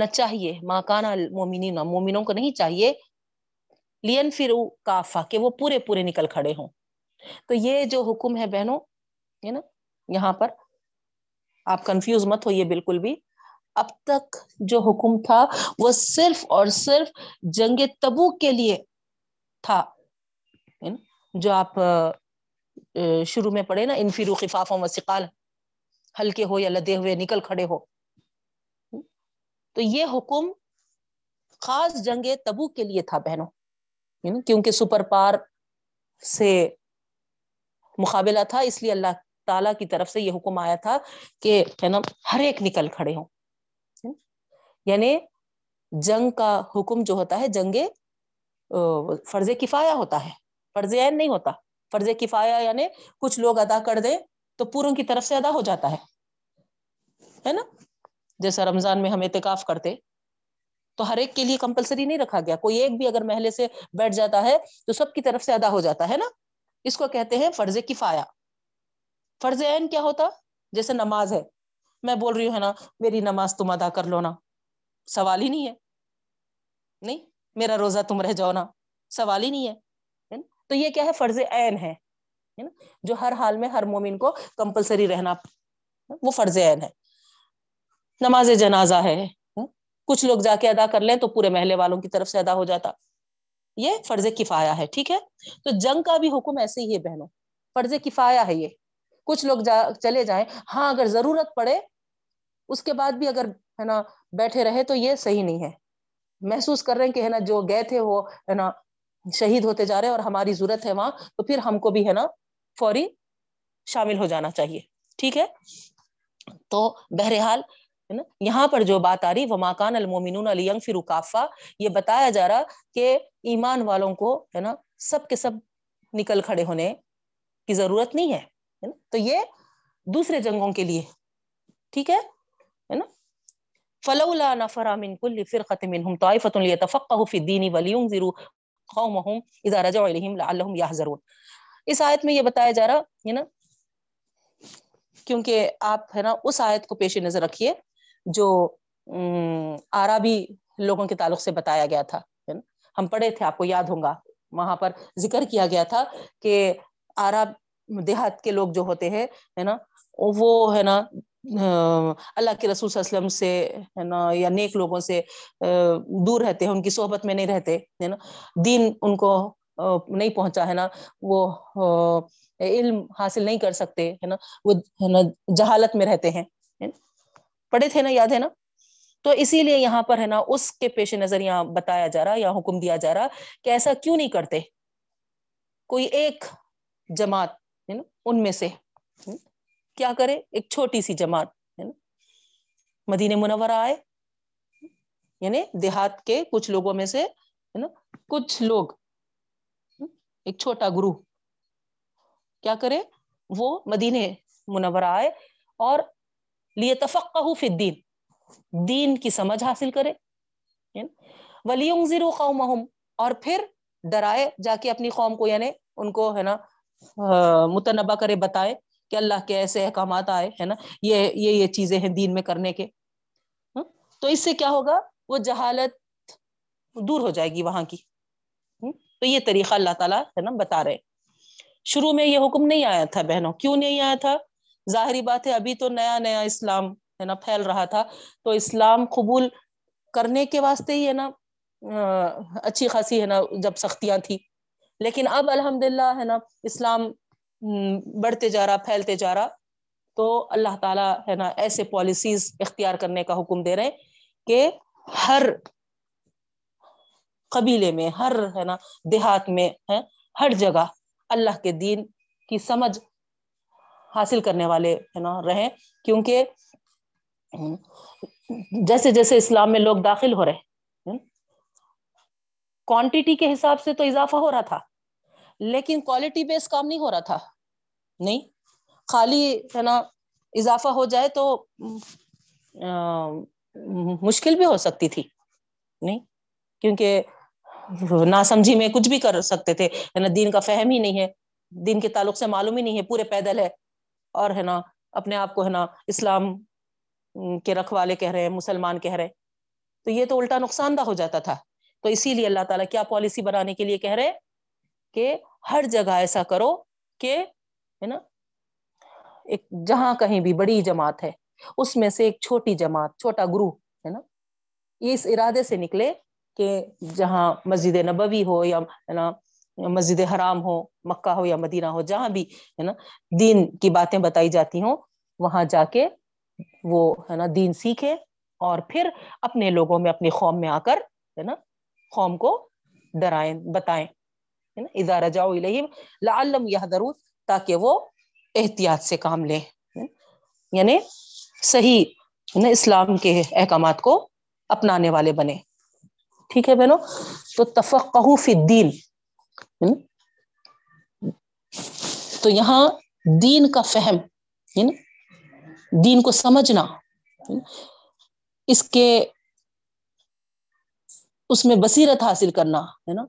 نہ چاہیے, ما کان المؤمنین مومنوں کو نہیں چاہیے لینفروا کافہ کہ وہ پورے پورے نکل کھڑے ہوں. تو یہ جو حکم ہے بہنوں ہے نا یہاں پر آپ کنفیوز مت ہوئیے بالکل بھی. اب تک جو حکم تھا وہ صرف اور صرف جنگ تبوک کے لیے تھا, جو آپ شروع میں پڑھے نا انفروا خفافا وثقالا, ہلکے ہو یا لدے ہوئے نکل کھڑے ہو. تو یہ حکم خاص جنگ تبوک کے لیے تھا بہنوں, کیونکہ سپر پار سے مقابلہ تھا, اس لیے اللہ تعالیٰ کی طرف سے یہ حکم آیا تھا کہ ہے نا ہر ایک نکل کھڑے ہوں. یعنی جنگ کا حکم جو ہوتا ہے جنگ فرض کفایہ ہوتا ہے, فرض عین نہیں ہوتا. فرض کفایہ یعنی کچھ لوگ ادا کر دیں تو پوروں کی طرف سے ادا ہو جاتا ہے ہے نا, جیسا رمضان میں ہم اعتکاف کرتے تو ہر ایک کے لیے کمپلسری نہیں رکھا گیا, کوئی ایک بھی اگر محلے سے بیٹھ جاتا ہے تو سب کی طرف سے ادا ہو جاتا ہے نا, اس کو کہتے ہیں فرض کفایہ. فرض عین کیا ہوتا, جیسے نماز ہے, میں بول رہی ہوں ہے نا میری نماز تم ادا کر لو نا, سوال ہی نہیں ہے, نہیں میرا روزہ تم رہ جاؤ نا, سوال ہی نہیں ہے. تو یہ کیا ہے, فرض عین ہے جو ہر حال میں ہر مومن کو کمپلسری رہنا, وہ فرض عین ہے. نماز جنازہ ہے, کچھ لوگ جا کے ادا کر لیں تو پورے محلے والوں کی طرف سے ادا ہو جاتا, یہ فرض کفایہ ہے. ٹھیک ہے, تو جنگ کا بھی حکم ایسے ہی ہے بہنوں, فرض کفایہ ہے یہ, کچھ لوگ جا چلے جائیں. ہاں اگر ضرورت پڑے اس کے بعد بھی اگر ہے نا بیٹھے رہے تو یہ صحیح نہیں ہے. محسوس کر رہے ہیں کہ ہے نا جو گئے تھے وہ ہے نا شہید ہوتے جا رہے ہیں اور ہماری ضرورت ہے وہاں, تو پھر ہم کو بھی ہے نا فوری شامل ہو جانا چاہیے. ٹھیک ہے, تو بہرحال ہے نا یہاں پر جو بات آ رہی وما کان المؤمنون لینفروا کافہ, یہ بتایا جا رہا کہ ایمان والوں کو ہے نا سب کے سب نکل کھڑے ہونے کی ضرورت نہیں ہے. تو یہ دوسرے جنگوں کے لیے ٹھیک ہے نا. فلولا نفر من کل فرقة منهم طائفة لیتفقهوا في الدین ولینذروا قومهم اذا رجعوا الیہم لعلهم یحذرون. اس آیت میں یہ بتایا جا رہا ہے نا, کیونکہ آپ ہے نا اس آیت کو پیش نظر رکھیے جو عربی لوگوں کے تعلق سے بتایا گیا تھا, ہم پڑھے تھے آپ کو یاد ہوں گا, وہاں پر ذکر کیا گیا تھا کہ عرب دیہات کے لوگ جو ہوتے ہیں ہے نا وہ ہے نا اللہ کے رسول صلی اللہ علیہ وسلم سے ہے نا یا نیک لوگوں سے دور رہتے ہیں, ان کی صحبت میں نہیں رہتے ہے نا, دین ان کو نہیں پہنچا ہے نا, وہ علم حاصل نہیں کر سکتے ہے نا, وہ ہے نا جہالت میں رہتے ہیں, پڑھے تھے نا یاد ہے نا. تو اسی لیے یہاں پر ہے نا اس کے پیش نظر یہاں بتایا جا رہا یا حکم دیا جا رہا کہ ایسا کیوں نہیں کرتے کوئی ایک جماعت ہے نا ان میں سے, کیا کرے ایک چھوٹی سی جماعت ہے نا مدینہ منورہ آئے, یعنی دیہات کے کچھ لوگوں میں سے ہے نا کچھ لوگ ایک چھوٹا گروہ کیا کرے وہ مدینہ منورہ آئے اور لیتفقہوا فی الدین, دین کی سمجھ حاصل کرے, ولینذروا قومہم اور پھر ڈرائے جا کے اپنی قوم کو, یعنی ان کو ہے نا متنبہ کرے, بتائے کہ اللہ کے ایسے احکامات آئے ہے نا, یہ یہ یہ چیزیں ہیں دین میں کرنے کے. تو اس سے کیا ہوگا وہ جہالت دور ہو جائے گی وہاں کی. تو یہ طریقہ اللہ تعالیٰ ہے نا بتا رہے. شروع میں یہ حکم نہیں آیا تھا بہنوں, کیوں نہیں آیا تھا؟ ظاہری بات ہے ابھی تو نیا نیا اسلام ہے نا پھیل رہا تھا, تو اسلام قبول کرنے کے واسطے ہی ہے نا اچھی خاصی ہے نا جب سختیاں تھیں, لیکن اب الحمدللہ ہے نا اسلام بڑھتے جا رہا پھیلتے جا رہا, تو اللہ تعالیٰ ہے نا ایسے پالیسیز اختیار کرنے کا حکم دے رہے ہیں کہ ہر قبیلے میں, ہر ہے نا دیہات میں, ہر جگہ اللہ کے دین کی سمجھ حاصل کرنے والے ہے نا رہیں, کیونکہ جیسے جیسے اسلام میں لوگ داخل ہو رہے ہیں کوانٹیٹی کے حساب سے تو اضافہ ہو رہا تھا, لیکن کوالٹی بیس کام نہیں ہو رہا تھا. نہیں خالی ہے نا اضافہ ہو جائے تو مشکل بھی ہو سکتی تھی, نہیں کیونکہ ناسمجھی میں کچھ بھی کر سکتے تھے ہے نا, دین کا فہم ہی نہیں ہے, دین کے تعلق سے معلوم ہی نہیں ہے, پورے پیدل ہے اور ہے نا اپنے آپ کو ہے نا اسلام کے رکھوالے کہہ رہے ہیں, مسلمان کہہ رہے ہیں, تو یہ تو الٹا نقصان دہ ہو جاتا تھا. تو اسی لیے اللہ تعالیٰ کیا پالیسی بنانے کے لیے کہہ رہے کہ ہر جگہ ایسا کرو کہ ہے نا ایک جہاں کہیں بھی بڑی جماعت ہے اس میں سے ایک چھوٹی جماعت, چھوٹا گروہ ہے نا, یہ اس ارادے سے نکلے کہ جہاں مسجد نبوی ہو یا ہے نا مسجد حرام ہو, مکہ ہو یا مدینہ ہو, جہاں بھی ہے نا دین کی باتیں بتائی جاتی ہوں وہاں جا کے وہ ہے نا دین سیکھے اور پھر اپنے لوگوں میں, اپنی قوم میں آ کر ہے نا قوم کو ڈرائیں, بتائیں ہے نا, اذا رجعوا الیہم لعلہم یحذرون, تاکہ وہ احتیاط سے کام لیں, یعنی صحیح ہے نا اسلام کے احکامات کو اپنانے والے بنے. ٹھیک ہے بہنوں, تو تفقہوا فی الدین, تو یہاں دین کا فہم, دین کو سمجھنا, اس کے اس میں بصیرت حاصل کرنا ہے نا,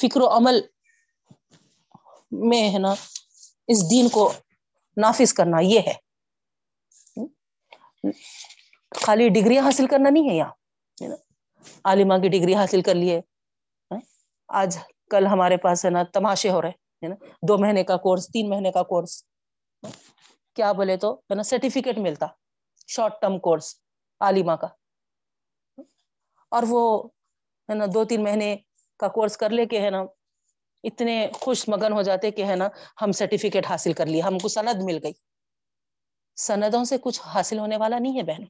فکر و عمل میں ہے نا اس دین کو نافذ کرنا, یہ ہے. خالی ڈگریاں حاصل کرنا نہیں ہے یہاں, عالمہ کی ڈگری حاصل کر لیے, آج کل ہمارے پاس ہے نا تماشے ہو رہے ہے نا, دو مہینے کا کورس, تین مہینے کا کورس, کیا بولے تو ہے نا سرٹیفکیٹ ملتا, شارٹ ٹرم کورس عالمہ کا, اور وہ ہے نا دو تین مہینے کا کورس کر لے کے ہے نا اتنے خوش مگن ہو جاتے کہ ہے نا ہم سرٹیفکیٹ حاصل کر لیے, ہم کو سند مل گئی. سندوں سے کچھ حاصل ہونے والا نہیں ہے بہنوں,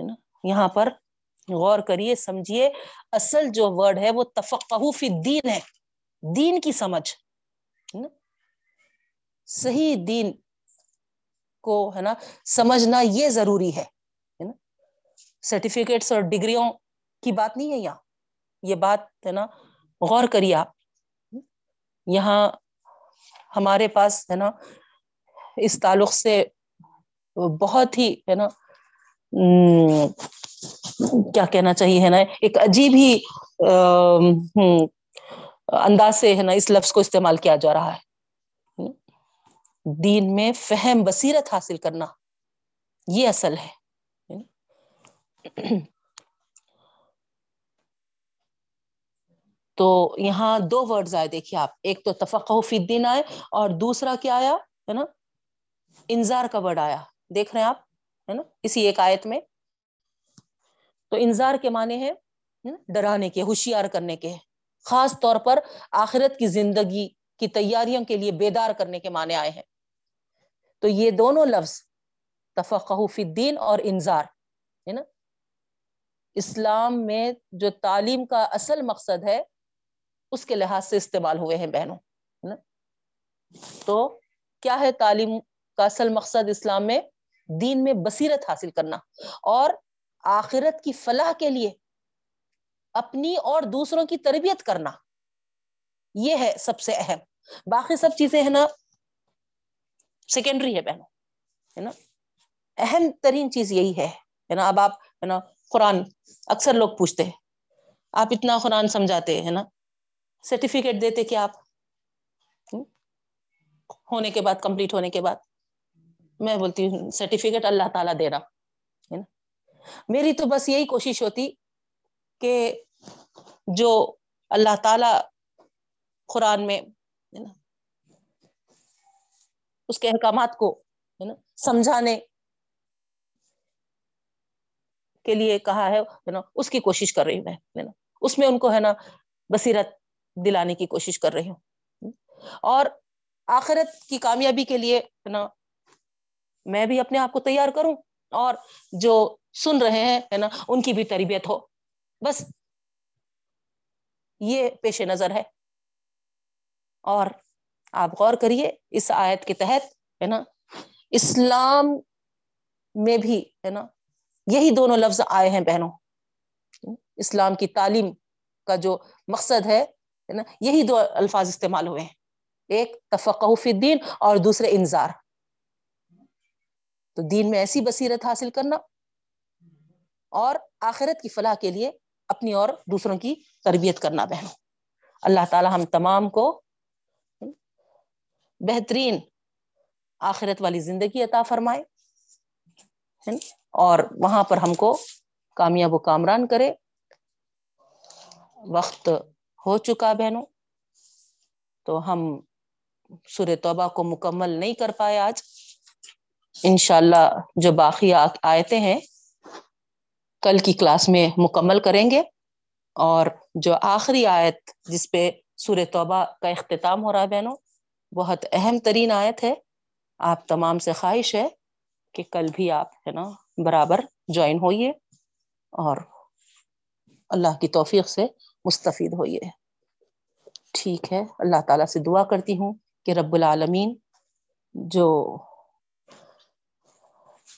ہے نا. یہاں پر غور کریے, سمجھیے, اصل جو ورڈ ہے وہ تفقہوا فی الدین ہے, دین کی سمجھ, صحیح دین کو ہے نا سمجھنا یہ ضروری ہے. سرٹیفکیٹس اور ڈگریوں کی بات نہیں ہے یہاں, یہ بات ہے نا غور کریے آپ. یہاں ہمارے پاس ہے نا اس تعلق سے بہت ہی ہے نا کیا کہنا چاہیے ہے نا, ایک عجیب ہی انداز سے ہے نا اس لفظ کو استعمال کیا جا رہا ہے. دین میں فہم, بصیرت حاصل کرنا, یہ اصل ہے. تو یہاں دو ورڈز آئے دیکھیے آپ, ایک تو تفقہ فی الدین آئے اور دوسرا کیا آیا ہے نا, انذار کا ورڈ آیا, دیکھ رہے ہیں آپ ہے نا اسی ایک آیت میں. تو انذار کے معنی ہے ڈرانے کے, ہوشیار کرنے کے, خاص طور پر آخرت کی زندگی کی تیاریوں کے لیے بیدار کرنے کے معنی آئے ہیں. تو یہ دونوں لفظ تفقہ فی الدین اور انذار ہے نا, اسلام میں جو تعلیم کا اصل مقصد ہے اس کے لحاظ سے استعمال ہوئے ہیں بہنوں. تو کیا ہے تعلیم کا اصل مقصد اسلام میں؟ دین میں بصیرت حاصل کرنا اور آخرت کی فلاح کے لیے اپنی اور دوسروں کی تربیت کرنا, یہ ہے سب سے اہم. باقی سب چیزیں ہے نا سیکنڈری ہے بہنوں, ہے نا, اہم ترین چیز یہی ہے ہے نا. اب آپ ہے نا قرآن اکثر لوگ پوچھتے ہیں, آپ اتنا قرآن سمجھاتے ہیں نا, سرٹیفکیٹ دیتے کہ آپ ہونے کے بعد, کمپلیٹ ہونے کے بعد. میں بولتی ہوں سرٹیفکیٹ اللہ تعالیٰ دے رہا ہے نا. میری تو بس یہی کوشش ہوتی کہ جو اللہ تعالیٰ قرآن میں ہے نا اس کے احکامات کو ہے نا سمجھانے کے لیے کہا ہے نا, اس کی کوشش کر رہی ہوں میں, اس میں ان کو ہے نا بصیرت دلانے کی کوشش کر رہی ہوں. اور آخرت کی کامیابی کے لیے نا میں بھی اپنے آپ کو تیار کروں اور جو سن رہے ہیں نا ان کی بھی تربیت ہو, بس یہ پیش نظر ہے. اور آپ غور کریے اس آیت کے تحت ہے نا اسلام میں بھی ہے نا یہی دونوں لفظ آئے ہیں بہنوں. اسلام کی تعلیم کا جو مقصد ہے نا یہی دو الفاظ استعمال ہوئے ہیں, ایک تفقہ فی الدین اور دوسرے انذار. تو دین میں ایسی بصیرت حاصل کرنا اور آخرت کی فلاح کے لیے اپنی اور دوسروں کی تربیت کرنا بہنوں. اللہ تعالی ہم تمام کو بہترین آخرت والی زندگی عطا فرمائے اور وہاں پر ہم کو کامیاب و کامران کرے. وقت ہو چکا بہنوں, تو ہم سورہ توبہ کو مکمل نہیں کر پائے آج. انشاءاللہ جو باقی آیتیں ہیں کل کی کلاس میں مکمل کریں گے, اور جو آخری آیت جس پہ سورہ توبہ کا اختتام ہو رہا ہے بہنوں بہت اہم ترین آیت ہے. آپ تمام سے خواہش ہے کہ کل بھی آپ ہے نا برابر جوائن ہوئیے اور اللہ کی توفیق سے مستفید ہوئیے. ٹھیک ہے, اللہ تعالیٰ سے دعا کرتی ہوں کہ رب العالمین جو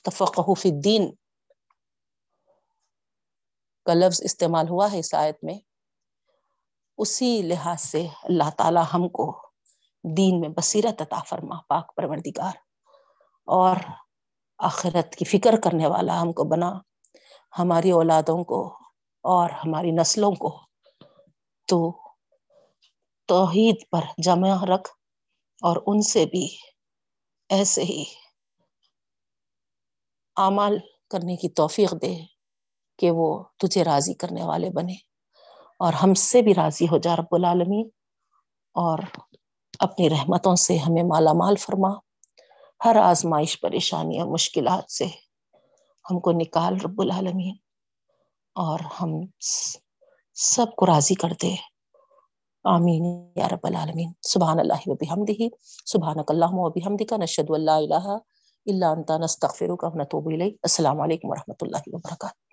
تفقہ فی الدین کا لفظ استعمال ہوا ہے اس آیت میں, اسی لحاظ سے اللہ تعالیٰ ہم کو دین میں بصیرت عطا فرما پاک پروردگار, اور آخرت کی فکر کرنے والا ہم کو بنا, ہماری اولادوں کو اور ہماری نسلوں کو تو توحید پر جمع رکھ, اور ان سے بھی ایسے ہی اعمال کرنے کی توفیق دے کہ وہ تجھے راضی کرنے والے بنے اور ہم سے بھی راضی ہو جا رب العالمین, اور اپنی رحمتوں سے ہمیں مالا مال فرما, ہر آزمائش پریشانی اور مشکلات سے ہم کو نکال رب العالمین, اور ہم سب کو راضی کر دے. آمین یا رب العالمین. سبحان اللہ و بحمدہ, سبحانک اللہم و بحمدک, نشہد ان لا الہ الا انت, نستغفرک و نتوب الیک. السلام علیکم و رحمۃ اللہ وبرکاتہ.